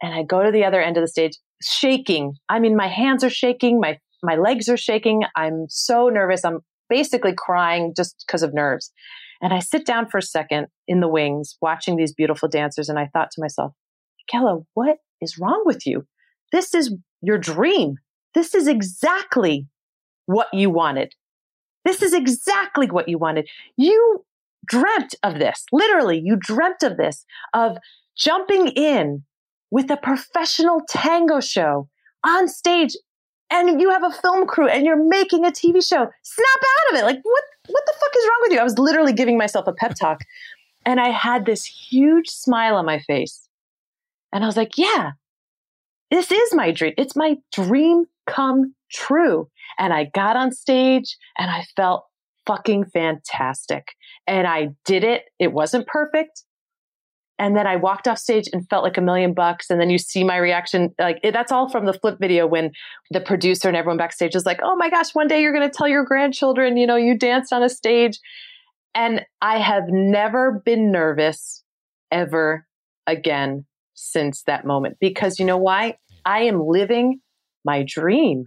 and I go to the other end of the stage shaking. I mean, my hands are shaking. My, my legs are shaking. I'm so nervous. I'm basically crying just because of nerves. And I sit down for a second in the wings watching these beautiful dancers. And I thought to myself, Mickela, what is wrong with you? This is your dream. This is exactly what you wanted. This is exactly what you wanted. You dreamt of this. Literally, you dreamt of this, of jumping in with a professional tango show on stage, and you have a film crew and you're making a T V show. Snap out of it. Like, what, what the fuck is wrong with you? I was literally giving myself a pep talk, and I had this huge smile on my face. And I was like, yeah. This is my dream. It's my dream come true. And I got on stage and I felt fucking fantastic. And I did it. It wasn't perfect. And then I walked off stage and felt like a million bucks. And then you see my reaction. Like it, that's all from the flip video when the producer and everyone backstage is like, oh my gosh, one day you're going to tell your grandchildren, you know, you danced on a stage. And I have never been nervous ever again since that moment, because you know why? I am living my dream.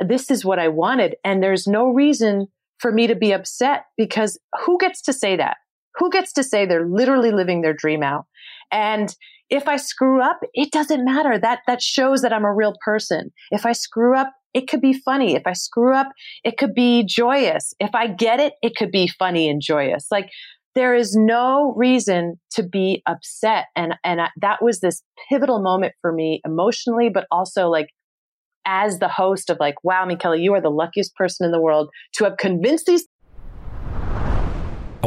This is what I wanted. And there's no reason for me to be upset, because who gets to say that? Who gets to say they're literally living their dream out? And if I screw up, it doesn't matter. That, that shows that I'm a real person. If I screw up, it could be funny. If I screw up, it could be joyous. If I get it, it could be funny and joyous. Like, there is no reason to be upset. And, and I, that was this pivotal moment for me emotionally, but also like as the host of like, wow, Mickela, you are the luckiest person in the world to have convinced these. I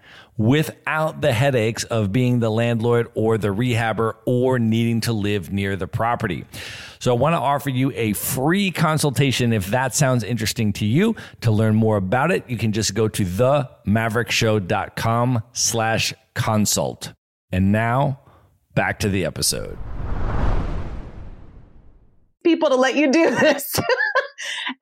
without the headaches of being the landlord or the rehabber or needing to live near the property. So I want to offer you a free consultation if that sounds interesting to you. To learn more about it, you can just go to themaverickshow.com slash consult. And now back to the episode. People to let you do this.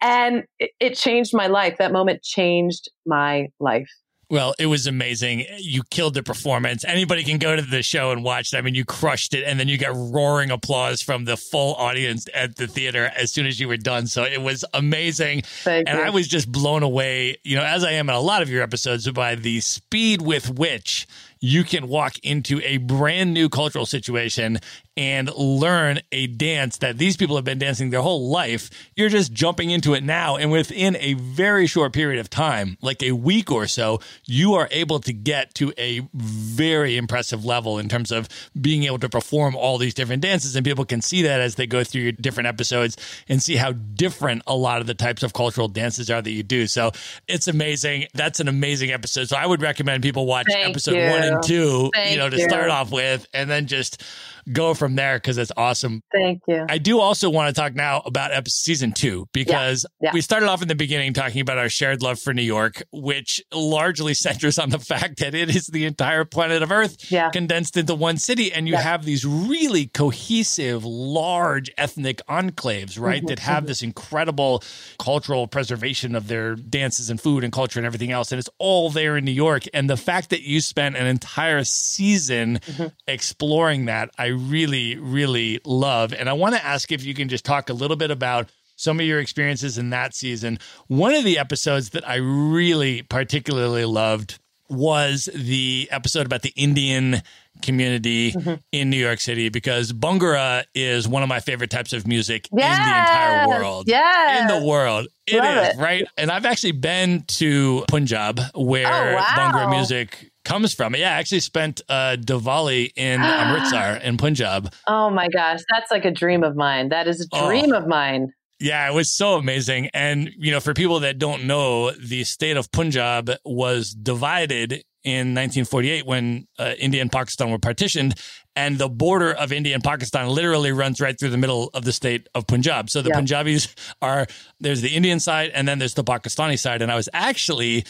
And it changed my life. That moment changed my life. Well, it was amazing. You killed the performance. Anybody can go to the show and watch it. I mean, you crushed it. And then you got roaring applause from the full audience at the theater as soon as you were done. So it was amazing. Thank and you. I was just blown away, you know, as I am in a lot of your episodes, by the speed with which you can walk into a brand new cultural situation and learn a dance that these people have been dancing their whole life. You're just jumping into it now. And within a very short period of time, like a week or so, you are able to get to a very impressive level in terms of being able to perform all these different dances. And people can see that as they go through your different episodes and see how different a lot of the types of cultural dances are that you do. So it's amazing. That's an amazing episode. So I would recommend people watch Thank episode you. one one, too, Thank you know, to you. start off with, and then just go from there because it's awesome. Thank you. I do also want to talk now about episode, season two, because yeah. Yeah. we started off in the beginning talking about our shared love for New York, which largely centers on the fact that it is the entire planet of Earth yeah. condensed into one city. And you yeah. have these really cohesive, large ethnic enclaves, right, mm-hmm. that have mm-hmm. this incredible cultural preservation of their dances and food and culture and everything else. And it's all there in New York. And the fact that you spent an entire season mm-hmm. exploring that, I really, really love. And I want to ask if you can just talk a little bit about some of your experiences in that season. One of the episodes that I really particularly loved was the episode about the Indian community mm-hmm. in New York City, because Bhangra is one of my favorite types of music yes! in the entire world. Yes! In the world. It Love is, it. right? And I've actually been to Punjab, where oh, wow. Bhangra music comes from. Yeah, I actually spent uh, Diwali in Amritsar in Punjab. Oh my gosh, that's like a dream of mine. That is a dream oh. of mine. Yeah, it was so amazing. And, you know, for people that don't know, the state of Punjab was divided in nineteen forty-eight when uh, India and Pakistan were partitioned. And the border of India and Pakistan literally runs right through the middle of the state of Punjab. So the yeah. Punjabis are, there's the Indian side and then there's the Pakistani side. And I was actually...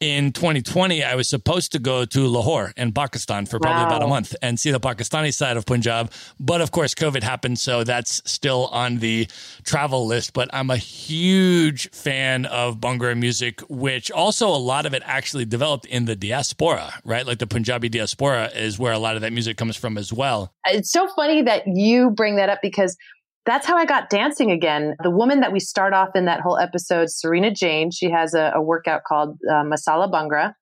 in twenty twenty, I was supposed to go to Lahore in Pakistan for probably wow. about a month and see the Pakistani side of Punjab. But of course, COVID happened, so that's still on the travel list. But I'm a huge fan of Bhangra music, which also a lot of it actually developed in the diaspora, right? Like the Punjabi diaspora is where a lot of that music comes from as well. It's so funny that you bring that up, because that's how I got dancing again. The woman that we start off in that whole episode, Serena Jane, she has a, a workout called uh, Masala Bhangra.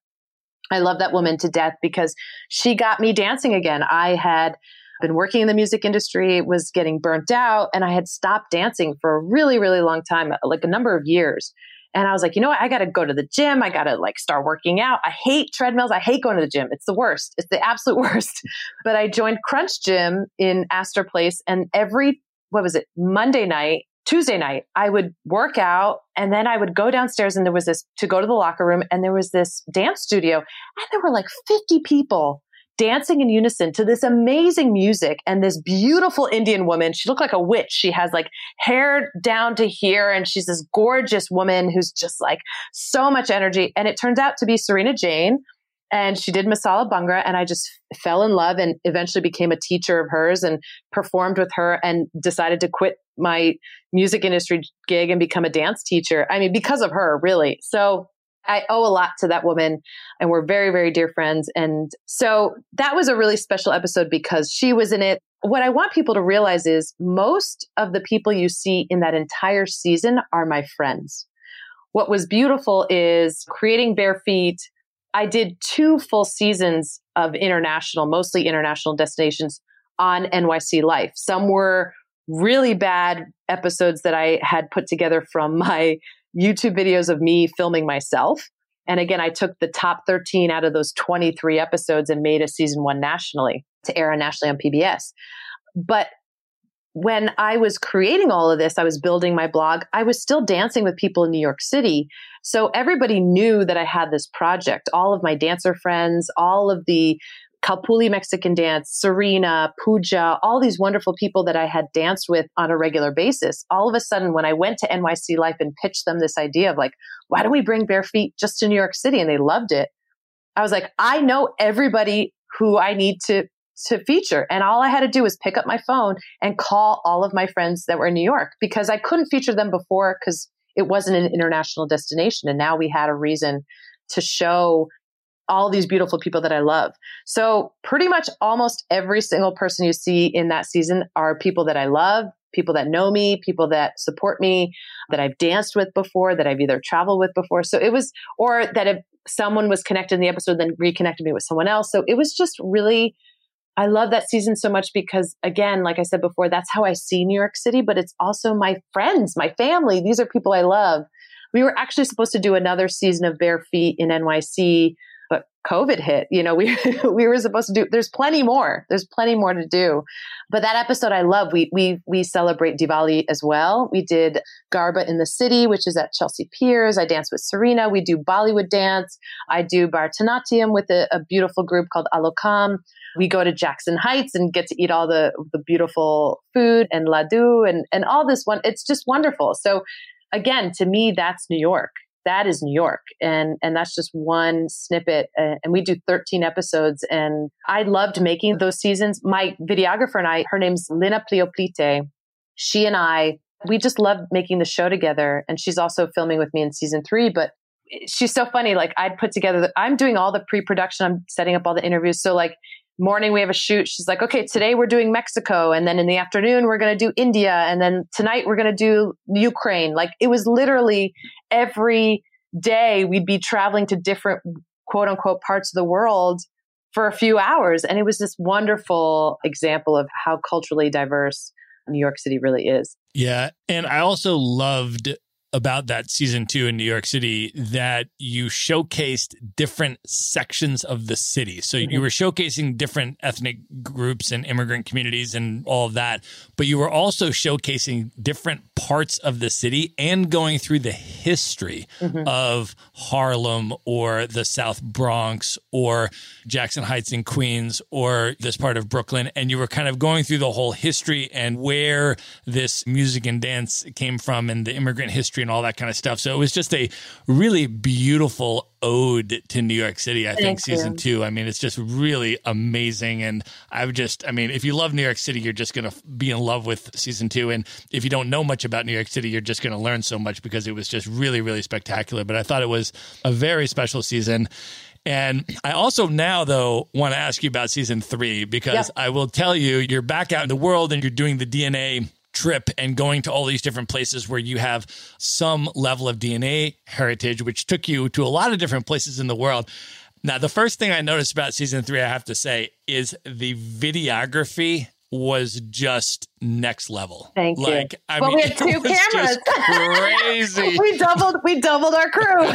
I love that woman to death because she got me dancing again. I had been working in the music industry, was getting burnt out, and I had stopped dancing for a really, really long time, like a number of years. And I was like, you know what? I got to go to the gym. I got to like start working out. I hate treadmills. I hate going to the gym. It's the worst. It's the absolute worst. But I joined Crunch Gym in Astor Place, and every what was it? Monday night, Tuesday night, I would work out and then I would go downstairs and there was this to go to the locker room and there was this dance studio and there were like fifty people dancing in unison to this amazing music and this beautiful Indian woman. She looked like a witch. She has like hair down to here and she's this gorgeous woman who's just like so much energy. And it turns out to be Serena Jane. And she did Masala Bhangra, and I just fell in love and eventually became a teacher of hers and performed with her and decided to quit my music industry gig and become a dance teacher. I mean, because of her, really. So I owe a lot to that woman, and we're very, very dear friends. And so that was a really special episode because she was in it. What I want people to realize is most of the people you see in that entire season are my friends. What was beautiful is creating Bare Feet. I did two full seasons of international, mostly international destinations on N Y C Life. Some were really bad episodes that I had put together from my YouTube videos of me filming myself. And again, I took the top thirteen out of those twenty-three episodes and made a season one nationally to air nationally on P B S. But when I was creating all of this, I was building my blog, I was still dancing with people in New York City. So everybody knew that I had this project. All of my dancer friends, all of the Kalpuli Mexican dance, Serena, Pooja, all these wonderful people that I had danced with on a regular basis. All of a sudden, when I went to N Y C Life and pitched them this idea of like, why don't we bring Bare Feet just to New York City? And they loved it. I was like, I know everybody who I need to to feature. And all I had to do was pick up my phone and call all of my friends that were in New York, because I couldn't feature them before because it wasn't an international destination. And now we had a reason to show all these beautiful people that I love. So pretty much almost every single person you see in that season are people that I love, people that know me, people that support me, that I've danced with before, that I've either traveled with before. So it was, or that if someone was connected in the episode, then reconnected me with someone else. So it was just really, I love that season so much because, again, like I said before, that's how I see New York City, but it's also my friends, my family. These are people I love. We were actually supposed to do another season of Bare Feet in N Y C but COVID hit, you know, we, we were supposed to do, there's plenty more, there's plenty more to do. But that episode I love, we, we, we celebrate Diwali as well. We did Garba in the City, which is at Chelsea Piers. I dance with Serena. We do Bollywood dance. I do Bharatanatyam with a, a beautiful group called Alokam. We go to Jackson Heights and get to eat all the, the beautiful food and laddu and, and all this one. It's just wonderful. So again, to me, that's New York. That is New York. And and that's just one snippet. Uh, and we do thirteen episodes. And I loved making those seasons. My videographer and I, her name's Lina Plioplite. She and I, we just loved making the show together. And she's also filming with me in season three. But she's so funny. Like I'd put together, the, I'm doing all the pre-production. I'm setting up all the interviews. So like morning, we have a shoot. She's like, okay, today we're doing Mexico. And then in the afternoon, we're going to do India. And then tonight we're going to do Ukraine. Like it was literally every day we'd be traveling to different quote unquote parts of the world for a few hours. And it was this wonderful example of how culturally diverse New York City really is. Yeah. And I also loved about that season two in New York City that you showcased different sections of the city. So mm-hmm. you were showcasing different ethnic groups and immigrant communities and all of that, but you were also showcasing different parts of the city and going through the history mm-hmm. of Harlem or the South Bronx or Jackson Heights in Queens or this part of Brooklyn. And you were kind of going through the whole history and where this music and dance came from and the immigrant history and all that kind of stuff. So it was just a really beautiful ode to New York City, I think, season two. I mean, it's just really amazing. And I've just, I mean, if you love New York City, you're just going to be in love with season two. And if you don't know much about New York City, you're just going to learn so much because it was just really, really spectacular. But I thought it was a very special season. And I also now, though, want to ask you about season three, because yeah. I will tell you, you're back out in the world and you're doing the D N A trip and going to all these different places where you have some level of D N A heritage, which took you to a lot of different places in the world. Now, the first thing I noticed about season three, I have to say, is the videography was just next level. Thank you. Like, I well, mean, we had two cameras. Crazy. we doubled. We doubled our crew.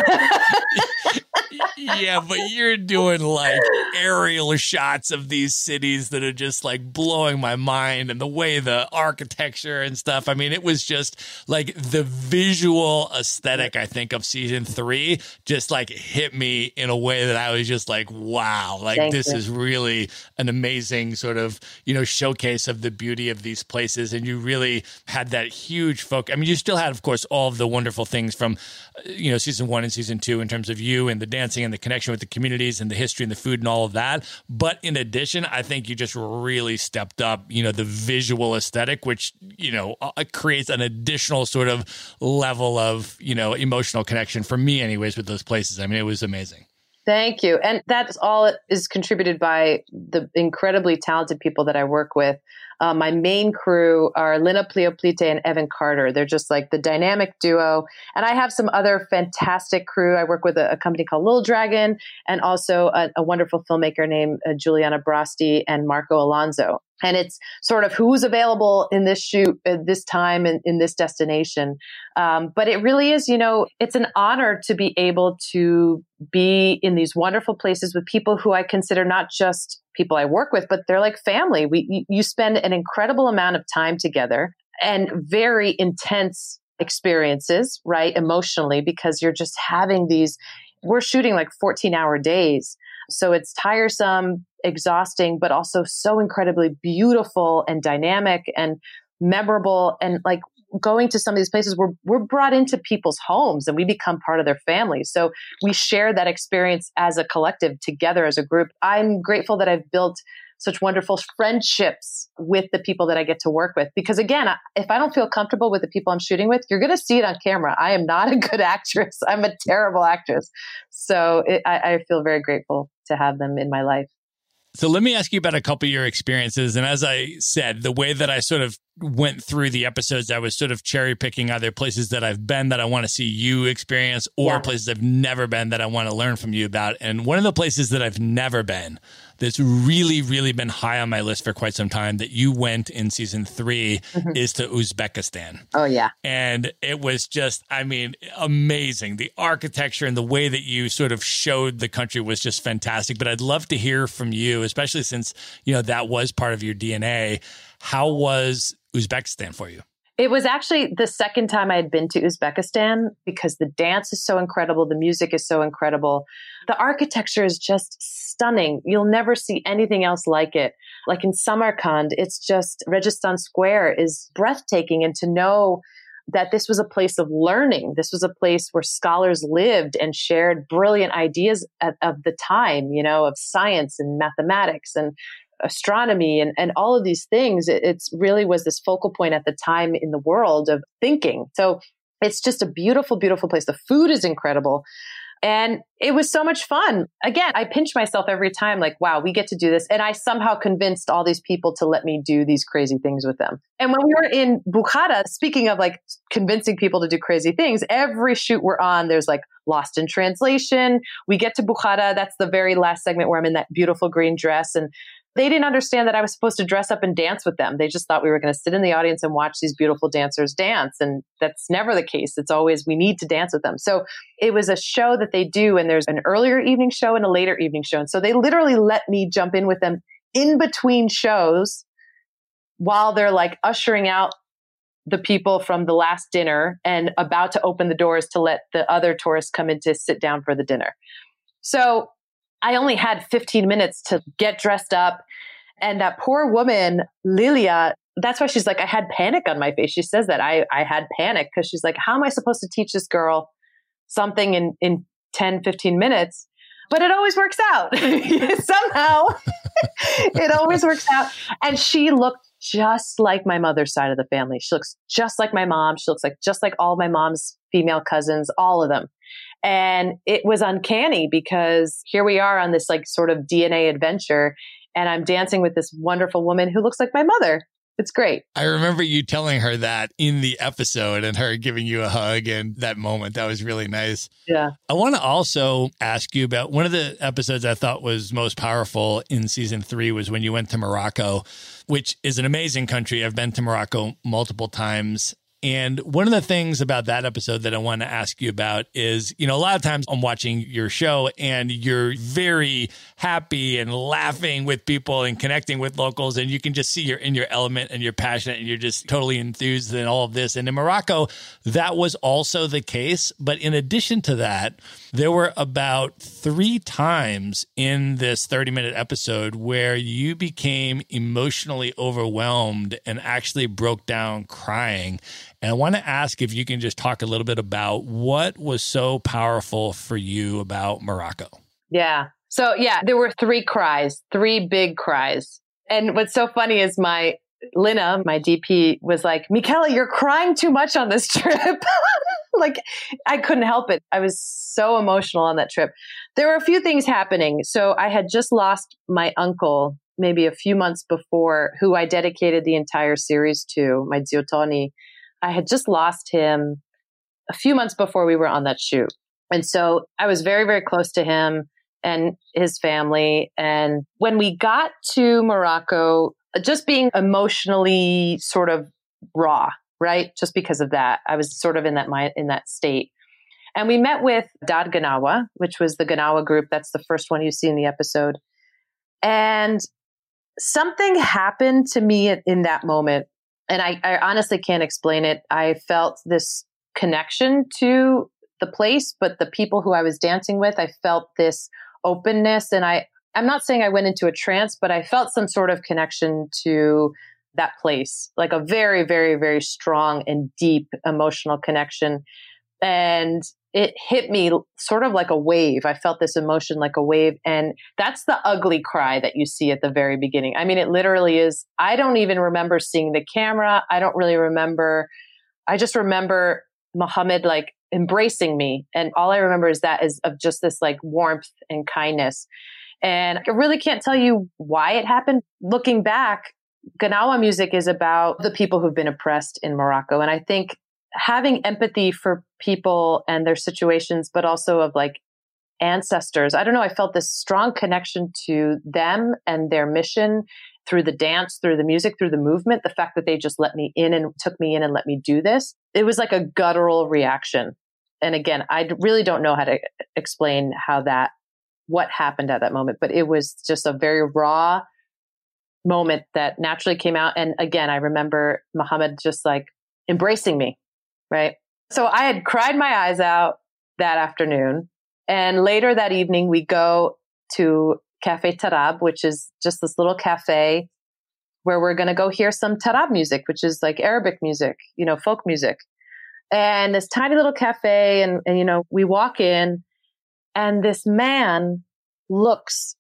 Yeah, but you're doing like aerial shots of these cities that are just like blowing my mind, and the way the architecture and stuff. I mean, it was just like the visual aesthetic, I think, of season three just like hit me in a way that I was just like, wow, like Thank this you. Is really an amazing sort of, you know, showcase of the beauty of these places. And you really had that huge focus. I mean, you still had, of course, all of the wonderful things from, you know, season one and season two in terms of you and the dancing and the connection with the communities and the history and the food and all of that. But in addition, I think you just really stepped up, you know, the visual aesthetic, which, you know, creates an additional sort of level of, you know, emotional connection for me anyways with those places. I mean, it was amazing. Thank you. And that's all is contributed by the incredibly talented people that I work with. Uh, my main crew are Lina Plioplite and Evan Carter. They're just like the dynamic duo. And I have some other fantastic crew. I work with a, a company called Little Dragon and also a, a wonderful filmmaker named uh, Juliana Brosti and Marco Alonso. And it's sort of who's available in this shoot at this time and in, in this destination. Um, but it really is, you know, it's an honor to be able to be in these wonderful places with people who I consider not just people I work with, but they're like family. We, you spend an incredible amount of time together and very intense experiences, right? Emotionally, because you're just having these, we're shooting like fourteen hour days. So it's tiresome, exhausting, but also so incredibly beautiful and dynamic and memorable. And like going to some of these places, we're, we're brought into people's homes and we become part of their families. So we share that experience as a collective together as a group. I'm grateful that I've built such wonderful friendships with the people that I get to work with. Because again, if I don't feel comfortable with the people I'm shooting with, you're going to see it on camera. I am not a good actress. I'm a terrible actress. So it, I, I feel very grateful to have them in my life. So let me ask you about a couple of your experiences. And as I said, the way that I sort of went through the episodes, I was sort of cherry picking either places that I've been that I want to see you experience, or yeah. places I've never been that I want to learn from you about. And one of the places that I've never been that's really, really been high on my list for quite some time that you went in season three mm-hmm. is to Uzbekistan. Oh, yeah. And it was just, I mean, amazing. The architecture and the way that you sort of showed the country was just fantastic. But I'd love to hear from you, especially since, you know, that was part of your D N A. How was Uzbekistan for you? It was actually the second time I had been to Uzbekistan because the dance is so incredible. The music is so incredible. The architecture is just stunning. You'll never see anything else like it. Like in Samarkand, it's just Registan Square is breathtaking. And to know that this was a place of learning, this was a place where scholars lived and shared brilliant ideas of, of the time, you know, of science and mathematics and astronomy and, and all of these things, it it's really was this focal point at the time in the world of thinking. So it's just a beautiful, beautiful place. The food is incredible. And it was so much fun. Again, I pinch myself every time, like, wow, we get to do this. And I somehow convinced all these people to let me do these crazy things with them. And when we were in Bukhara, speaking of like convincing people to do crazy things, every shoot we're on, there's like Lost in Translation. We get to Bukhara. That's the very last segment where I'm in that beautiful green dress. And they didn't understand that I was supposed to dress up and dance with them. They just thought we were going to sit in the audience and watch these beautiful dancers dance. And that's never the case. It's always, we need to dance with them. So it was a show that they do. And there's an earlier evening show and a later evening show. And so they literally let me jump in with them in between shows while they're like ushering out the people from the last dinner and about to open the doors to let the other tourists come in to sit down for the dinner. So I only had fifteen minutes to get dressed up. And that poor woman, Lilia, that's why she's like, I had panic on my face. She says that I, I had panic because she's like, how am I supposed to teach this girl something in, in ten, fifteen minutes? But it always works out. Somehow it always works out. And she looked just like my mother's side of the family. She looks just like my mom. She looks like just like all my mom's female cousins, all of them. And it was uncanny because here we are on this like sort of D N A adventure and I'm dancing with this wonderful woman who looks like my mother. It's great. I remember you telling her that in the episode and her giving you a hug and that moment. That was really nice. Yeah. I want to also ask you about one of the episodes I thought was most powerful in season three was when you went to Morocco, which is an amazing country. I've been to Morocco multiple times. And one of the things about that episode that I want to ask you about is, you know, a lot of times I'm watching your show and you're very happy and laughing with people and connecting with locals. And you can just see you're in your element and you're passionate and you're just totally enthused in all of this. And in Morocco, that was also the case. But in addition to that, there were about three times in this thirty minute episode where you became emotionally overwhelmed and actually broke down crying. And I want to ask if you can just talk a little bit about what was so powerful for you about Morocco. Yeah. So yeah, there were three cries, three big cries. And what's so funny is my Lina, my D P, was like, Michela, you're crying too much on this trip. Like I couldn't help it. I was so emotional on that trip. There were a few things happening. So I had just lost my uncle maybe a few months before, who I dedicated the entire series to, my Ziotoni. I had just lost him a few months before we were on that shoot. And so I was very, very close to him and his family. And when we got to Morocco, just being emotionally sort of raw, right? Just because of that, I was sort of in that mind, in that state. And we met with Dad Gnawa, which was the Gnawa group. That's the first one you see in the episode. And something happened to me in that moment. And I, I honestly can't explain it. I felt this connection to the place, but the people who I was dancing with, I felt this openness. And I, I'm not saying I went into a trance, but I felt some sort of connection to that place, like a very, very, very strong and deep emotional connection. And it hit me sort of like a wave. I felt this emotion like a wave. And that's the ugly cry that you see at the very beginning. I mean, it literally is. I don't even remember seeing the camera. I don't really remember. I just remember Mohammed like embracing me. And all I remember is that is of just this like warmth and kindness. And I really can't tell you why it happened. Looking back, Gnawa music is about the people who've been oppressed in Morocco. And I think having empathy for people and their situations, but also of like ancestors, I don't know, I felt this strong connection to them and their mission through the dance, through the music, through the movement, the fact that they just let me in and took me in and let me do this. It was like a guttural reaction. And again, I really don't know how to explain how that, what happened at that moment, but it was just a very raw moment that naturally came out. And again, I remember Mohammed just like embracing me, right? So I had cried my eyes out that afternoon. And later that evening, we go to Cafe Tarab, which is just this little cafe where we're going to go hear some Tarab music, which is like Arabic music, you know, folk music. And this tiny little cafe, and, and, you know, we walk in and this man looks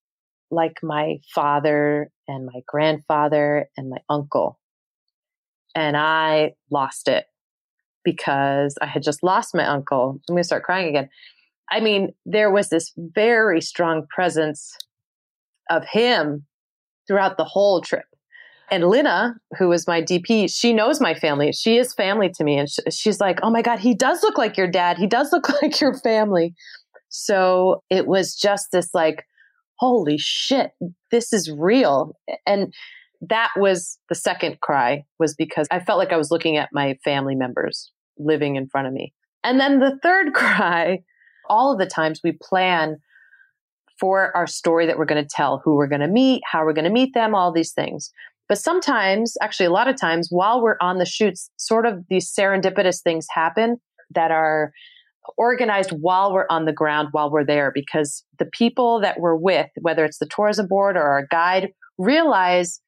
like my father and my grandfather and my uncle. And I lost it because I had just lost my uncle. I'm going to start crying again. I mean, there was this very strong presence of him throughout the whole trip. And Lina, who was my D P, she knows my family. She is family to me. And she's like, oh my God, he does look like your dad. He does look like your family. So it was just this like, holy shit, this is real. And that was the second cry, was because I felt like I was looking at my family members living in front of me. And then the third cry, all of the times we plan for our story that we're going to tell, who we're going to meet, how we're going to meet them, all these things. But sometimes, actually a lot of times, while we're on the shoots, sort of these serendipitous things happen that are organized while we're on the ground, while we're there, because the people that we're with, whether it's the tourism board or our guide, realize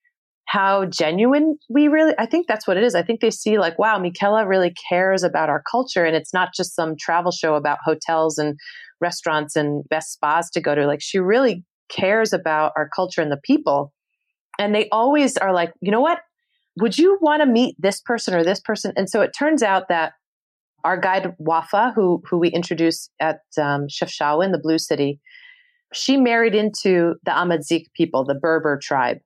how genuine we really, I think that's what it is. I think they see like, wow, Mickela really cares about our culture. And it's not just some travel show about hotels and restaurants and best spas to go to. Like, she really cares about our culture and the people. And they always are like, you know what, would you want to meet this person or this person? And so it turns out that our guide Wafa, who who we introduced at um, Chefchaouen, the Blue City, she married into the Amazigh people, the Berber tribe.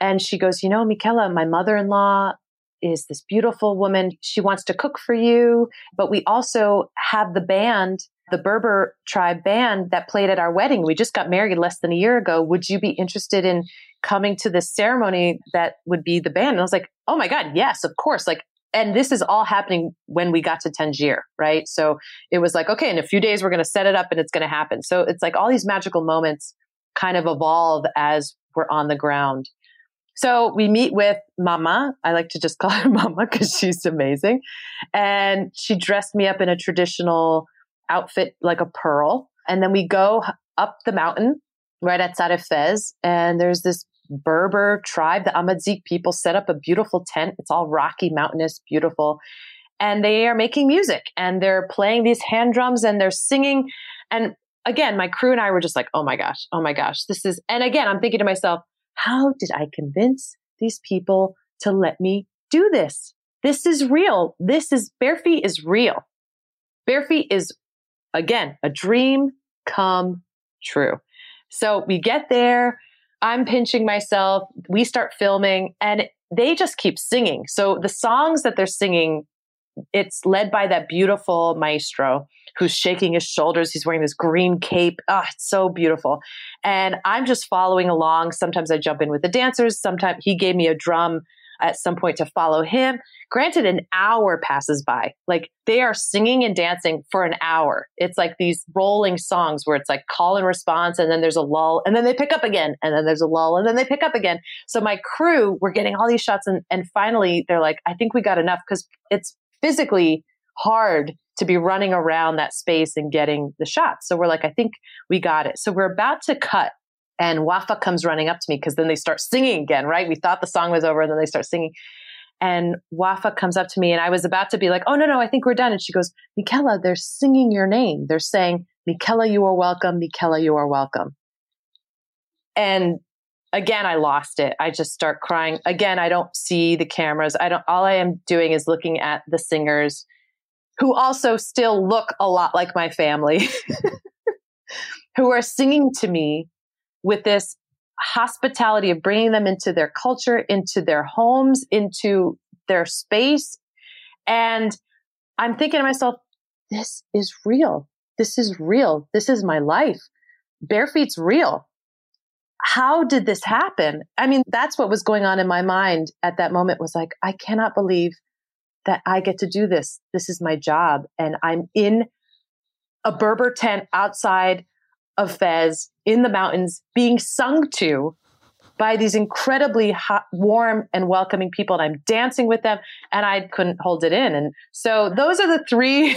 And she goes, you know, Mickela, my mother-in-law is this beautiful woman. She wants to cook for you. But we also have the band, the Berber tribe band that played at our wedding. We just got married less than a year ago. Would you be interested in coming to this ceremony that would be the band? And I was like, oh my God, yes, of course. Like, and this is all happening when we got to Tangier, right? So it was like, okay, in a few days, we're going to set it up and it's going to happen. So it's like all these magical moments kind of evolve as we're on the ground. So we meet with Mama. I like to just call her Mama because she's amazing. And she dressed me up in a traditional outfit, like a pearl. And then we go up the mountain right outside of Fez. And there's this Berber tribe, the Amazigh people, set up a beautiful tent. It's all rocky, mountainous, beautiful. And they are making music and they're playing these hand drums and they're singing. And again, my crew and I were just like, oh my gosh, oh my gosh, this is, and again, I'm thinking to myself, how did I convince these people to let me do this? This is real. This is, Bare Feet is real. Bare Feet is, again, a dream come true. So we get there, I'm pinching myself, we start filming, and they just keep singing. So the songs that they're singing, it's led by that beautiful maestro who's shaking his shoulders. He's wearing this green cape. Oh, it's so beautiful. And I'm just following along. Sometimes I jump in with the dancers. Sometimes he gave me a drum at some point to follow him. Granted, an hour passes by. Like, they are singing and dancing for an hour. It's like these rolling songs where it's like call and response, and then there's a lull, and then they pick up again, and then there's a lull, and then they pick up again. So my crew were getting all these shots, and, and finally they're like, I think we got enough, because it's physically hard to be running around that space and getting the shots. So we're like, I think we got it. So we're about to cut, and Wafa comes running up to me because then they start singing again, right? We thought the song was over and then they start singing. And Wafa comes up to me and I was about to be like, oh, no, no, I think we're done. And she goes, Mickela, they're singing your name. They're saying, Mickela, you are welcome. Mickela, you are welcome. And again, I lost it. I just start crying. Again, I don't see the cameras. I don't, all I am doing is looking at the singers, who also still look a lot like my family, who are singing to me with this hospitality, of bringing them into their culture, into their homes, into their space. And I'm thinking to myself, this is real. This is real. This is my life. Bare Feet's real. How did this happen? I mean, that's what was going on in my mind at that moment, was like, I cannot believe that I get to do this. This is my job. And I'm in a Berber tent outside of Fez in the mountains being sung to by these incredibly hot, warm and welcoming people. And I'm dancing with them, and I couldn't hold it in. And so those are the three.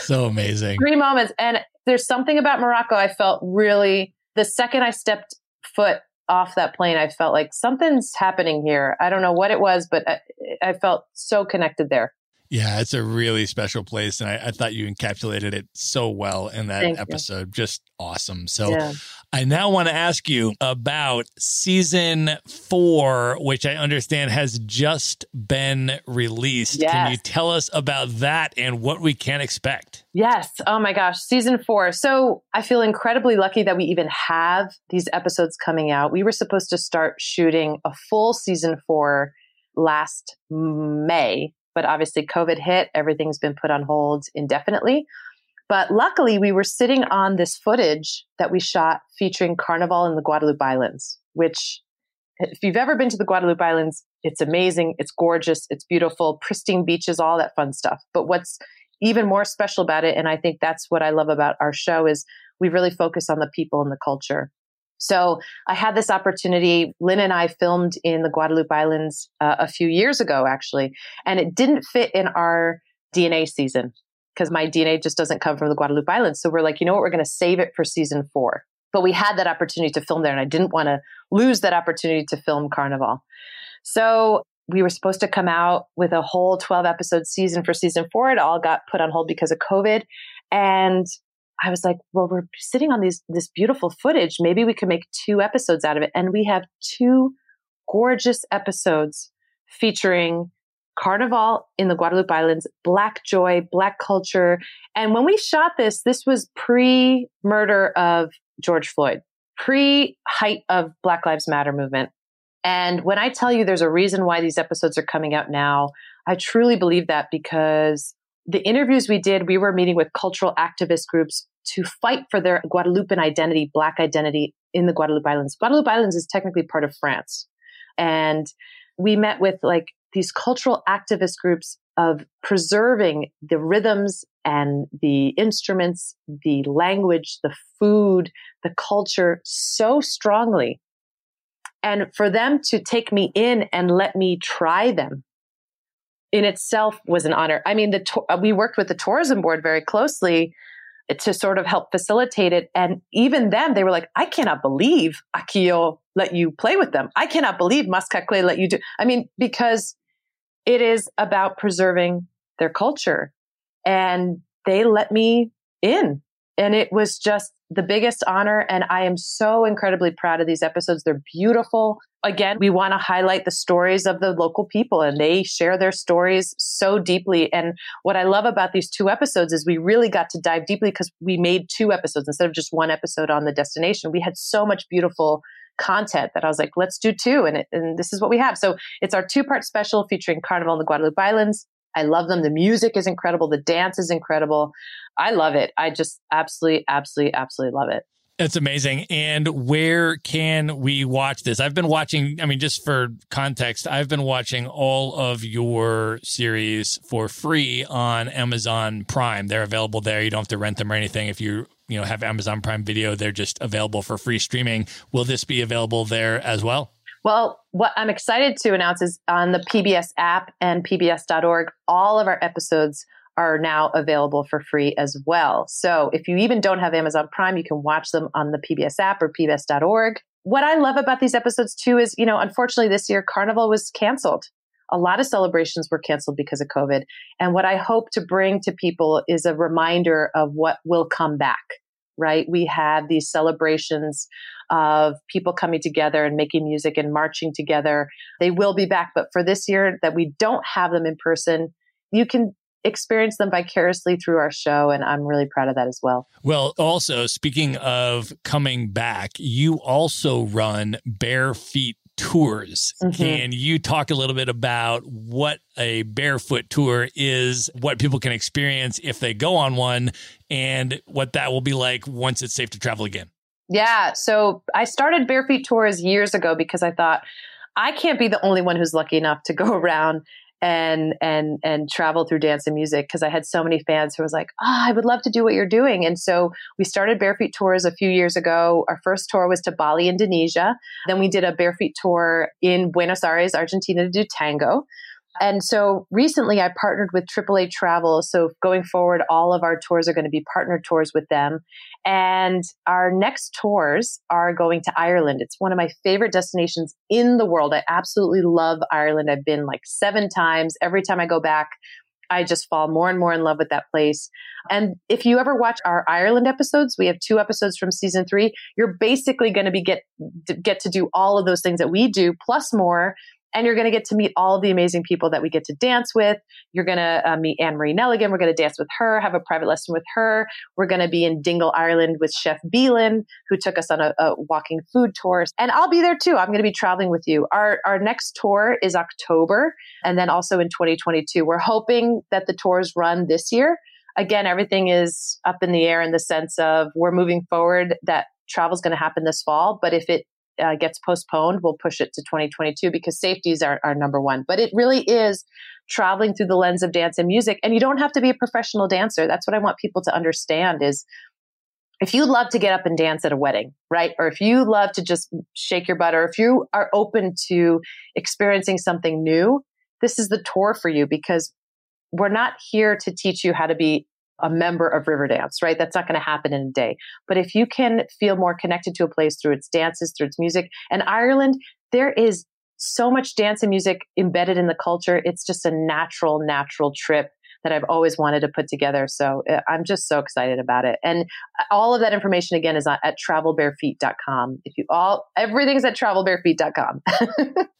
So amazing. Three moments. And there's something about Morocco. I felt really, the second I stepped foot off that plane, I felt like something's happening here. I don't know what it was, but I, I felt so connected there. Yeah, it's a really special place. And I, I thought you encapsulated it so well in that Thank episode. You. Just awesome. So yeah. I now want to ask you about season four, which I understand has just been released. Yes. Can you tell us about that and what we can expect? Yes. Oh my gosh. Season four. So I feel incredibly lucky that we even have these episodes coming out. We were supposed to start shooting a full season four last May. But obviously COVID hit, everything's been put on hold indefinitely. But luckily we were sitting on this footage that we shot featuring Carnival in the Guadeloupe Islands, which if you've ever been to the Guadeloupe Islands, it's amazing, it's gorgeous, it's beautiful, pristine beaches, all that fun stuff. But what's even more special about it, and I think that's what I love about our show, is we really focus on the people and the culture. So I had this opportunity. Lynn and I filmed in the Guadeloupe Islands uh, a few years ago, actually, and it didn't fit in our D N A season because my D N A just doesn't come from the Guadeloupe Islands. So we're like, you know what, we're going to save it for season four. But we had that opportunity to film there, and I didn't want to lose that opportunity to film Carnival. So we were supposed to come out with a whole twelve episode season for season four. It all got put on hold because of COVID. And I was like, well, we're sitting on these, this beautiful footage. Maybe we could make two episodes out of it. And we have two gorgeous episodes featuring Carnival in the Guadeloupe Islands, Black joy, Black culture. And when we shot this, this was pre-murder of George Floyd, pre-height of Black Lives Matter movement. And when I tell you there's a reason why these episodes are coming out now, I truly believe that, because the interviews we did, we were meeting with cultural activist groups to fight for their Guadeloupean identity, Black identity in the Guadeloupe Islands. Guadeloupe Islands is technically part of France. And we met with like these cultural activist groups of preserving the rhythms and the instruments, the language, the food, the culture so strongly. And for them to take me in and let me try them in itself was an honor. I mean, the we worked with the tourism board very closely to sort of help facilitate it. And even then, they were like, I cannot believe Akio let you play with them. I cannot believe Mascaclé let you do. I mean, because it is about preserving their culture. And they let me in. And it was just the biggest honor. And I am so incredibly proud of these episodes. They're beautiful. Again, we want to highlight the stories of the local people, and they share their stories so deeply. And what I love about these two episodes is we really got to dive deeply, because we made two episodes instead of just one episode on the destination. We had so much beautiful content that I was like, let's do two. And, it, and this is what we have. So it's our two-part special featuring Carnival in the Guadeloupe Islands. I love them. The music is incredible. The dance is incredible. I love it. I just absolutely, absolutely, absolutely love it. That's amazing. And where can we watch this? I've been watching, I mean, just for context, I've been watching all of your series for free on Amazon Prime. They're available there. You don't have to rent them or anything. If you, you know, have Amazon Prime Video, they're just available for free streaming. Will this be available there as well? Well, what I'm excited to announce is on the P B S app and P B S dot org, all of our episodes are now available for free as well. So if you even don't have Amazon Prime, you can watch them on the P B S app or P B S dot org. What I love about these episodes too is, you know, unfortunately this year, Carnival was canceled. A lot of celebrations were canceled because of COVID. And what I hope to bring to people is a reminder of what will come back, right? We have these celebrations of people coming together and making music and marching together. They will be back. But for this year that we don't have them in person, you can experience them vicariously through our show. And I'm really proud of that as well. Well, also, speaking of coming back, you also run Bare Feet Tours. Mm-hmm. Can you talk a little bit about what a barefoot tour is, what people can experience if they go on one, and what that will be like once it's safe to travel again? Yeah. So I started Bare Feet Tours years ago because I thought, I can't be the only one who's lucky enough to go around and and and travel through dance and music, because I had so many fans who was like, oh, I would love to do what you're doing. And so we started Bare Feet Tours a few years ago. Our first tour was to Bali, Indonesia. Then we did a Bare Feet Tour in Buenos Aires, Argentina, to do tango. And so recently I partnered with triple A Travel. So going forward, all of our tours are going to be partner tours with them. And our next tours are going to Ireland. It's one of my favorite destinations in the world. I absolutely love Ireland. I've been like seven times. Every time I go back, I just fall more and more in love with that place. And if you ever watch our Ireland episodes, we have two episodes from season three. You're basically going to be get, get to do all of those things that we do, plus more. And you're going to get to meet all of the amazing people that we get to dance with. You're going to uh, meet Anne-Marie Nelligan. We're going to dance with her, have a private lesson with her. We're going to be in Dingle, Ireland with Chef Beelan, who took us on a, a walking food tour. And I'll be there too. I'm going to be traveling with you. Our our next tour is October, and then also in twenty twenty-two. We're hoping that the tours run this year. Again, everything is up in the air in the sense of we're moving forward, that travel's going to happen this fall. But if it Uh, gets postponed, we'll push it to twenty twenty-two, because safety is our, our number one. But it really is traveling through the lens of dance and music. And you don't have to be a professional dancer. That's what I want people to understand is, if you love to get up and dance at a wedding, right? Or if you love to just shake your butt, or if you are open to experiencing something new, this is the tour for you, because we're not here to teach you how to be a member of Riverdance, right? That's not going to happen in a day. But if you can feel more connected to a place through its dances, through its music, and Ireland, there is so much dance and music embedded in the culture. It's just a natural, natural trip that I've always wanted to put together. So I'm just so excited about it. And all of that information, again, is at travel bare feet dot com. If you all, everything's at travel bare feet dot com.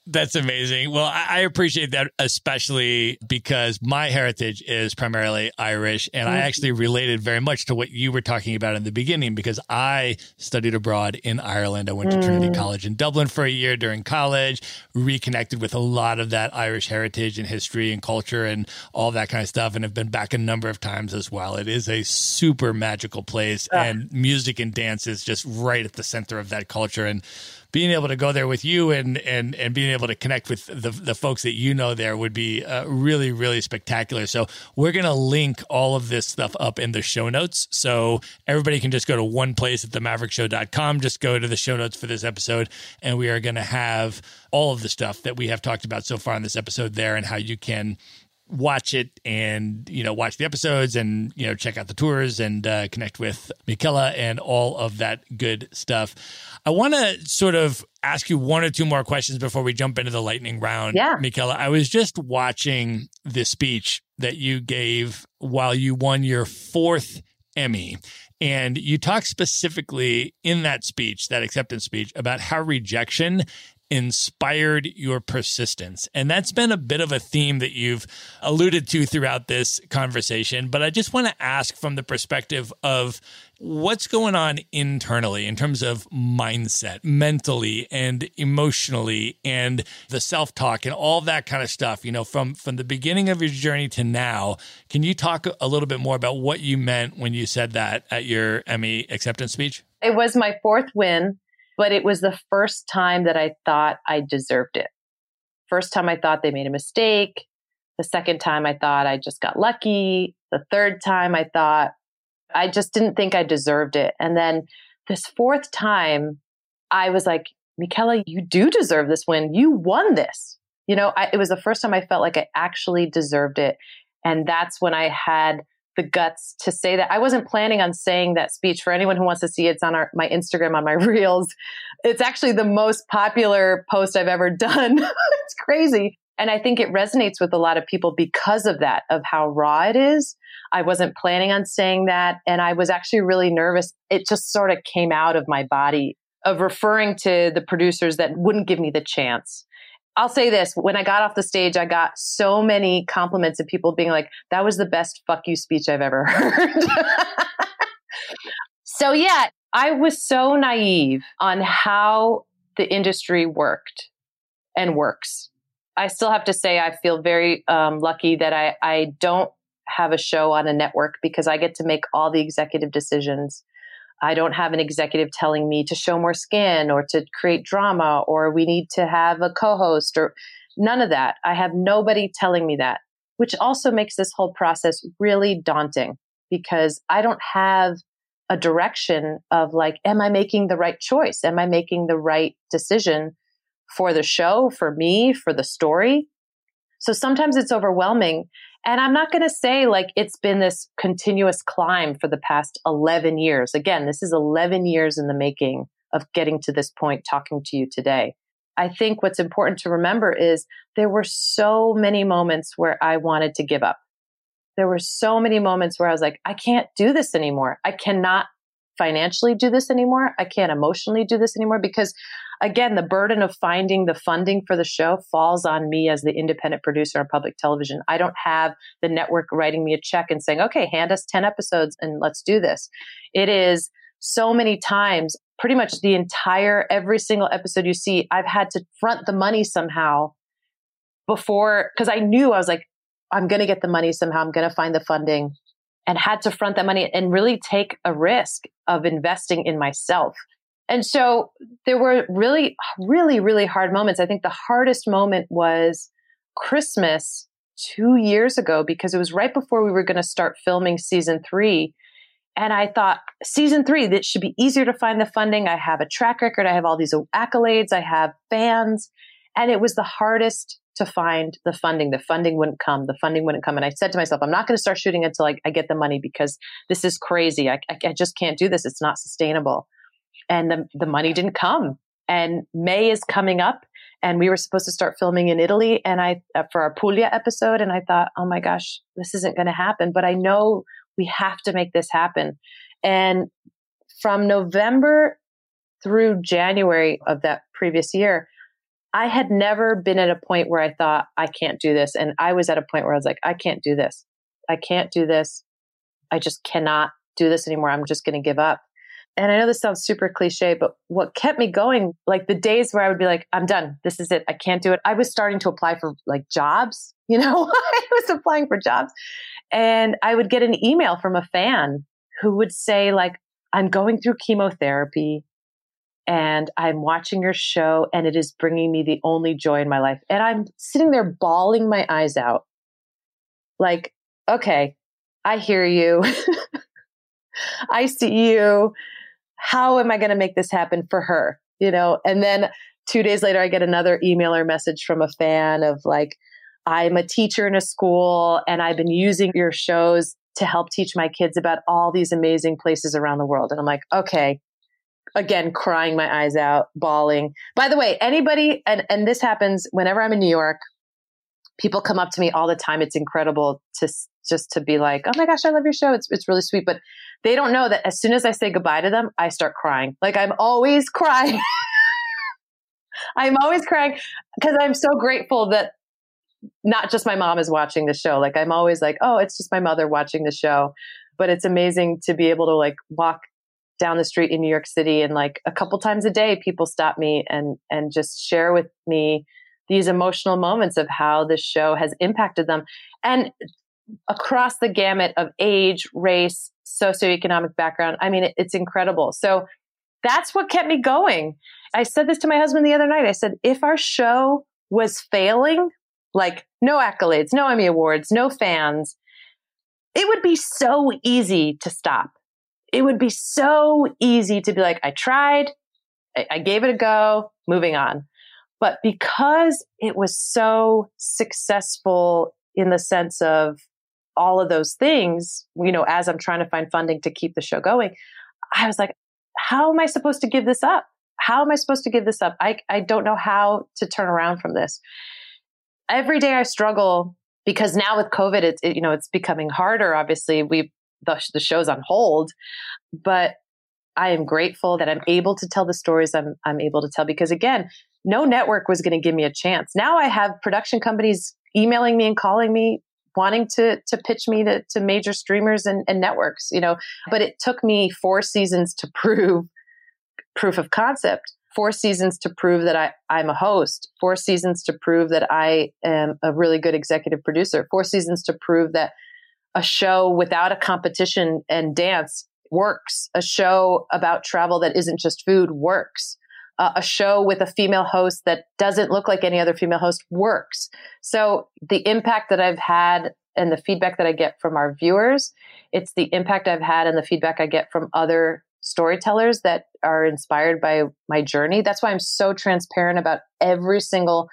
That's amazing. Well, I appreciate that, especially because my heritage is primarily Irish. And mm-hmm. I actually related very much to what you were talking about in the beginning, because I studied abroad in Ireland. I went to mm. Trinity College in Dublin for a year during college, reconnected with a lot of that Irish heritage and history and culture and all that kind of stuff, and have been back a number of times as well. It is a super magical place, uh, and music and dance is just right at the center of that culture. And being able to go there with you and and and being able to connect with the, the folks that you know there would be uh, really, really spectacular. So we're going to link all of this stuff up in the show notes. So everybody can just go to one place at the maverick show dot com. Just go to the show notes for this episode, and we are going to have all of the stuff that we have talked about so far in this episode there, and how you can watch it and, you know, watch the episodes and, you know, check out the tours and uh, connect with Michaela and all of that good stuff. I want to sort of ask you one or two more questions before we jump into the lightning round. Yeah. Michaela, I was just watching the speech that you gave while you won your fourth Emmy. And you talk specifically in that speech, that acceptance speech, about how rejection inspired your persistence. And that's been a bit of a theme that you've alluded to throughout this conversation. But I just want to ask from the perspective of what's going on internally in terms of mindset, mentally and emotionally, and the self-talk and all that kind of stuff, you know, from, from the beginning of your journey to now. Can you talk a little bit more about what you meant when you said that at your Emmy acceptance speech? It was my fourth win. But it was the first time that I thought I deserved it. First time I thought they made a mistake. The second time I thought I just got lucky. The third time I thought I just didn't think I deserved it. And then this fourth time I was like, Michaela, you do deserve this win. You won this. You know, I, it was the first time I felt like I actually deserved it. And that's when I had the guts to say that. I wasn't planning on saying that speech. For anyone who wants to see it, it's on our, my Instagram, on my reels. It's actually the most popular post I've ever done. It's crazy. And I think it resonates with a lot of people because of that, of how raw it is. I wasn't planning on saying that. And I was actually really nervous. It just sort of came out of my body, of referring to the producers that wouldn't give me the chance. I'll say this. When I got off the stage, I got so many compliments of people being like, that was the best fuck you speech I've ever heard. So yeah, I was so naive on how the industry worked and works. I still have to say I feel very um, lucky that I, I don't have a show on a network because I get to make all the executive decisions. I don't have an executive telling me to show more skin or to create drama or we need to have a co-host or none of that. I have nobody telling me that, which also makes this whole process really daunting because I don't have a direction of like, am I making the right choice? Am I making the right decision for the show, for me, for the story? So sometimes it's overwhelming. And I'm not going to say like it's been this continuous climb for the past eleven years. Again, this is eleven years in the making of getting to this point, talking to you today. I think what's important to remember is there were so many moments where I wanted to give up. There were so many moments where I was like, I can't do this anymore. I cannot financially do this anymore. I can't emotionally do this anymore because, again, the burden of finding the funding for the show falls on me as the independent producer on public television. I don't have the network writing me a check and saying, okay, hand us ten episodes and let's do this. It is so many times, pretty much the entire, every single episode you see, I've had to front the money somehow before, because I knew I was like, I'm going to get the money somehow. I'm going to find the funding, and had to front that money and really take a risk of investing in myself. And so there were really, really, really hard moments. I think the hardest moment was Christmas two years ago, because it was right before we were going to start filming season three. And I thought, season three, that should be easier to find the funding. I have a track record. I have all these accolades. I have fans. And it was the hardest to find the funding. The funding wouldn't come. The funding wouldn't come. And I said to myself, I'm not going to start shooting until I, I get the money, because this is crazy. I, I, I just can't do this. It's not sustainable. And the, the money didn't come. And May is coming up, and we were supposed to start filming in Italy and I for our Puglia episode. And I thought, oh my gosh, this isn't going to happen. But I know we have to make this happen. And from November through January of that previous year, I had never been at a point where I thought, I can't do this. And I was at a point where I was like, I can't do this. I can't do this. I just cannot do this anymore. I'm just going to give up. And I know this sounds super cliche, but what kept me going, like the days where I would be like, I'm done. This is it. I can't do it. I was starting to apply for like jobs, you know, I was applying for jobs, and I would get an email from a fan who would say like, I'm going through chemotherapy, and I'm watching your show, and it is bringing me the only joy in my life. And I'm sitting there bawling my eyes out. Like, okay, I hear you. I see you. How am I going to make this happen for her? You know? And then two days later, I get another email or message from a fan of like, I'm a teacher in a school, and I've been using your shows to help teach my kids about all these amazing places around the world. And I'm like, okay. Again, crying my eyes out, bawling. By the way, anybody, and, and this happens whenever I'm in New York, people come up to me all the time. It's incredible to just to be like, oh my gosh, I love your show. It's it's really sweet. But they don't know that as soon as I say goodbye to them, I start crying. Like I'm always crying. I'm always crying because I'm so grateful that not just my mom is watching the show. Like I'm always like, oh, it's just my mother watching the show. But it's amazing to be able to like walk down the street in New York City, and like a couple times a day, people stop me and and just share with me these emotional moments of how this show has impacted them, and across the gamut of age, race, socioeconomic background. I mean, it, it's incredible. So that's what kept me going. I said this to my husband the other night. I said, if our show was failing, like no accolades, no Emmy Awards, no fans, it would be so easy to stop. It would be so easy to be like, I tried, I, I gave it a go, moving on. But because it was so successful in the sense of all of those things, you know, as I'm trying to find funding to keep the show going, I was like, how am I supposed to give this up? How am I supposed to give this up? I, I don't know how to turn around from this. Every day I struggle because now with COVID, it's, it, you know, it's becoming harder. Obviously, we've The, the show's on hold, but I am grateful that I'm able to tell the stories I'm I'm able to tell, because again, no network was going to give me a chance. Now I have production companies emailing me and calling me, wanting to to pitch me to, to major streamers and, and networks, you know. But it took me four seasons to prove proof of concept, four seasons to prove that I, I'm a host, four seasons to prove that I am a really good executive producer, four seasons to prove that a show without a competition and dance works, a show about travel that isn't just food works, uh, a show with a female host that doesn't look like any other female host works. So the impact that I've had and the feedback that I get from our viewers, it's the impact I've had and the feedback I get from other storytellers that are inspired by my journey. That's why I'm so transparent about every single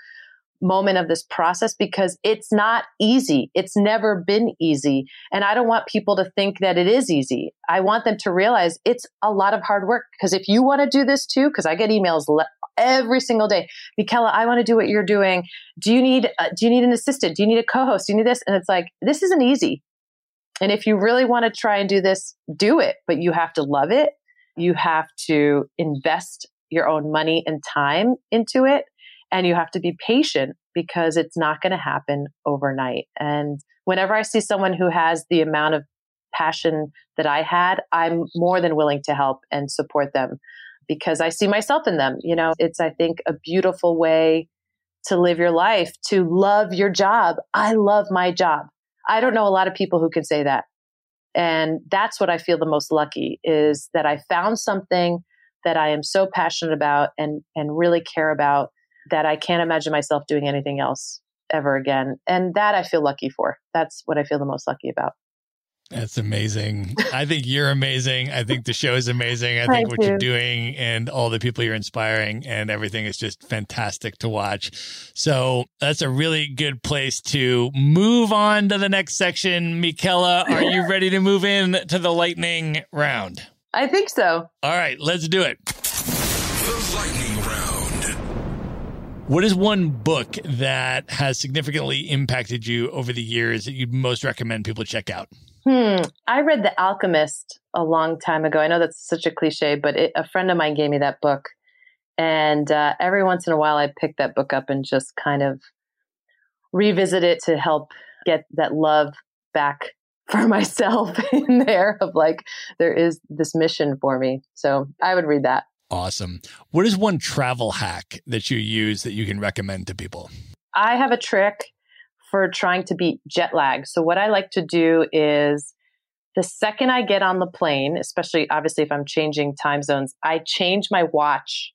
moment of this process, because it's not easy. It's never been easy. And I don't want people to think that it is easy. I want them to realize it's a lot of hard work. Because if you want to do this too, because I get emails le- every single day, Mickela, I want to do what you're doing. Do you need, uh, do you need an assistant? Do you need a co-host? Do you need this? And it's like, this isn't easy. And if you really want to try and do this, do it, but you have to love it. You have to invest your own money and time into it. And you have to be patient, because it's not going to happen overnight. And whenever I see someone who has the amount of passion that I had, I'm more than willing to help and support them, because I see myself in them. You know, it's, I think, a beautiful way to live your life, to love your job. I love my job. I don't know a lot of people who can say that. And that's what I feel the most lucky, is that I found something that I am so passionate about and, and really care about, that I can't imagine myself doing anything else ever again. And that I feel lucky for. That's what I feel the most lucky about. That's amazing. I think you're amazing. I think the show is amazing. I think I what do. you're doing and all the people you're inspiring and everything is just fantastic to watch. So that's a really good place to move on to the next section. Mickela, are you ready to move in to the lightning round? I think so. All right, let's do it. The lightning round. What is one book that has significantly impacted you over the years that you'd most recommend people check out? Hmm. I read The Alchemist a long time ago. I know that's such a cliche, but it, a friend of mine gave me that book. And uh, every once in a while, I pick that book up and just kind of revisit it to help get that love back for myself in there, of like, there is this mission for me. So I would read that. Awesome. What is one travel hack that you use that you can recommend to people? I have a trick for trying to beat jet lag. So what I like to do is, the second I get on the plane, especially obviously if I'm changing time zones, I change my watch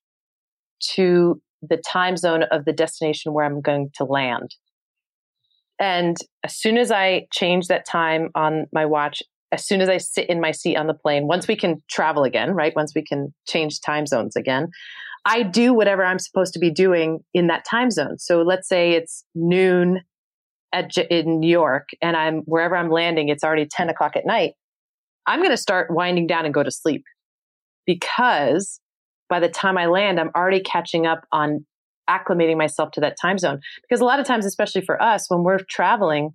to the time zone of the destination where I'm going to land. And as soon as I change that time on my watch, as soon as I sit in my seat on the plane, once we can travel again, right? Once we can change time zones again, I do whatever I'm supposed to be doing in that time zone. So let's say it's noon at, in New York, and I'm wherever I'm landing, it's already ten o'clock at night. I'm going to start winding down and go to sleep, because by the time I land, I'm already catching up on acclimating myself to that time zone. Because a lot of times, especially for us, when we're traveling,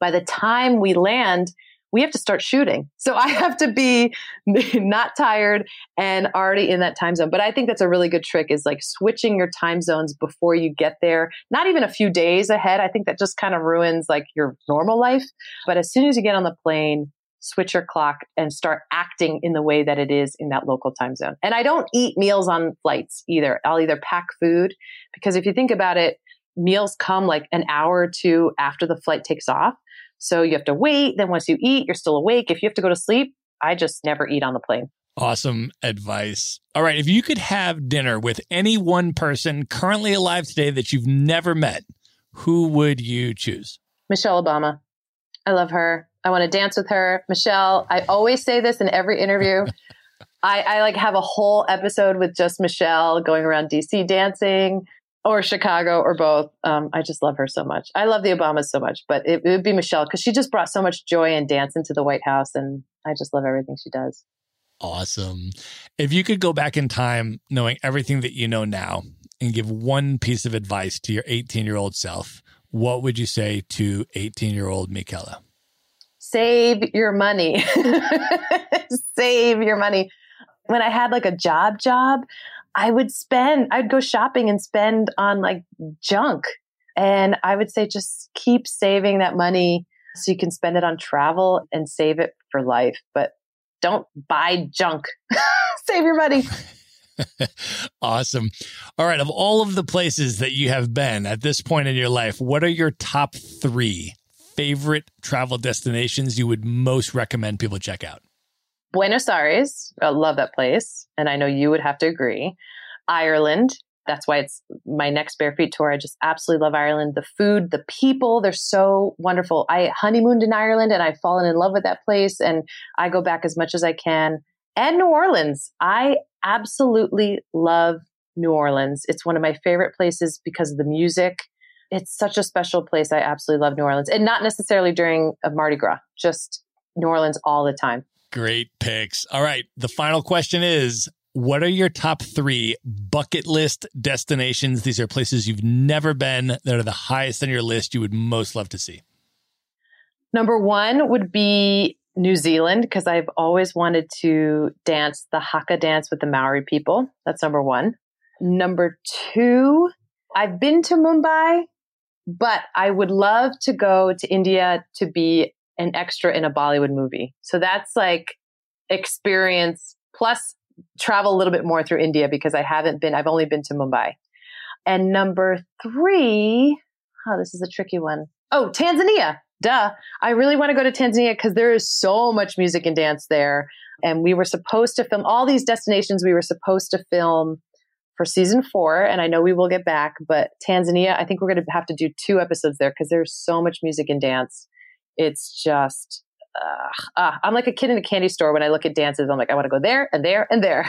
by the time we land, we have to start shooting. So I have to be not tired and already in that time zone. But I think that's a really good trick, is like switching your time zones before you get there, not even a few days ahead. I think that just kind of ruins like your normal life. But as soon as you get on the plane, switch your clock and start acting in the way that it is in that local time zone. And I don't eat meals on flights either. I'll either pack food, because if you think about it, meals come like an hour or two after the flight takes off. So you have to wait. Then once you eat, you're still awake. If you have to go to sleep, I just never eat on the plane. Awesome advice. All right. If you could have dinner with any one person currently alive today that you've never met, who would you choose? Michelle Obama. I love her. I want to dance with her. Michelle, I always say this in every interview. I, I like have a whole episode with just Michelle going around D C dancing. Or Chicago, or both. Um, I just love her so much. I love the Obamas so much, but it, it would be Michelle, because she just brought so much joy and dance into the White House, and I just love everything she does. Awesome. If you could go back in time knowing everything that you know now and give one piece of advice to your eighteen-year-old self, what would you say to eighteen-year-old Mickela? Save your money. Save your money. When I had like a job job, I would spend, I'd go shopping and spend on like junk. And I would say, just keep saving that money so you can spend it on travel and save it for life. But don't buy junk. Save your money. Awesome. All right. Of all of the places that you have been at this point in your life, what are your top three favorite travel destinations you would most recommend people check out? Buenos Aires. I love that place. And I know you would have to agree. Ireland. That's why it's my next Bare Feet tour. I just absolutely love Ireland. The food, the people, they're so wonderful. I honeymooned in Ireland and I've fallen in love with that place. And I go back as much as I can. And New Orleans. I absolutely love New Orleans. It's one of my favorite places because of the music. It's such a special place. I absolutely love New Orleans. And not necessarily during a Mardi Gras, just New Orleans all the time. Great picks. All right. The final question is, what are your top three bucket list destinations? These are places you've never been that are the highest on your list you would most love to see. Number one would be New Zealand, because I've always wanted to dance the Haka dance with the Maori people. That's number one. Number two, I've been to Mumbai, but I would love to go to India to be an extra in a Bollywood movie. So that's like experience plus travel a little bit more through India, because I haven't been, I've only been to Mumbai. And number three, oh, this is a tricky one. Oh, Tanzania. Duh. I really want to go to Tanzania because there is so much music and dance there. And we were supposed to film all these destinations. We were supposed to film for season four. And I know we will get back, but Tanzania, I think we're going to have to do two episodes there because there's so much music and dance. It's just, Uh, uh, I'm like a kid in a candy store. When I look at dances, I'm like, I want to go there and there and there.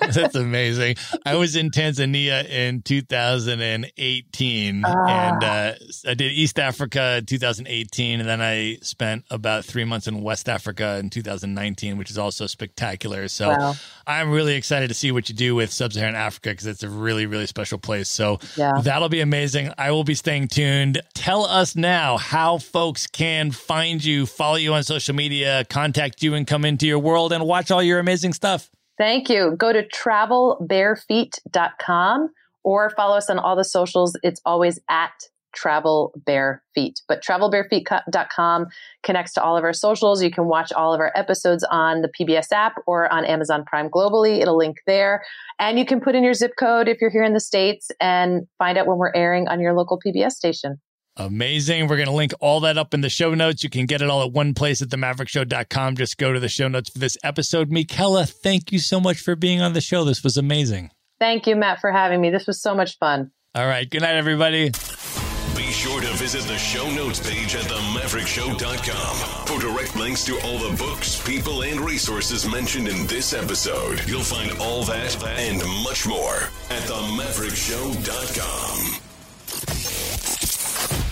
That's amazing. I was in Tanzania in two thousand eighteen uh, and uh, I did East Africa in two thousand eighteen. And then I spent about three months in West Africa in two thousand nineteen, which is also spectacular. So wow. I'm really excited to see what you do with Sub-Saharan Africa, because it's a really, really special place. So yeah. That'll be amazing. I will be staying tuned. Tell us now how folks can find you, follow you on social media, contact you and come into your world and watch all your amazing stuff. Thank you. Go to travel bare feet dot com or follow us on all the socials. It's always at Travel Bare Feet, but travel bare feet dot com connects to all of our socials. You can watch all of our episodes on the P B S app or on Amazon Prime globally. It'll link there. And you can put in your zip code if you're here in the States and find out when we're airing on your local P B S station. Amazing. We're going to link all that up in the show notes. You can get it all at one place at the maverick show dot com. Just go to the show notes for this episode. Mickela, thank you so much for being on the show. This was amazing. Thank you, Matt, for having me. This was so much fun. All right. Good night, everybody. Be sure to visit the show notes page at the maverick show dot com for direct links to all the books, people, and resources mentioned in this episode. You'll find all that and much more at the maverick show dot com.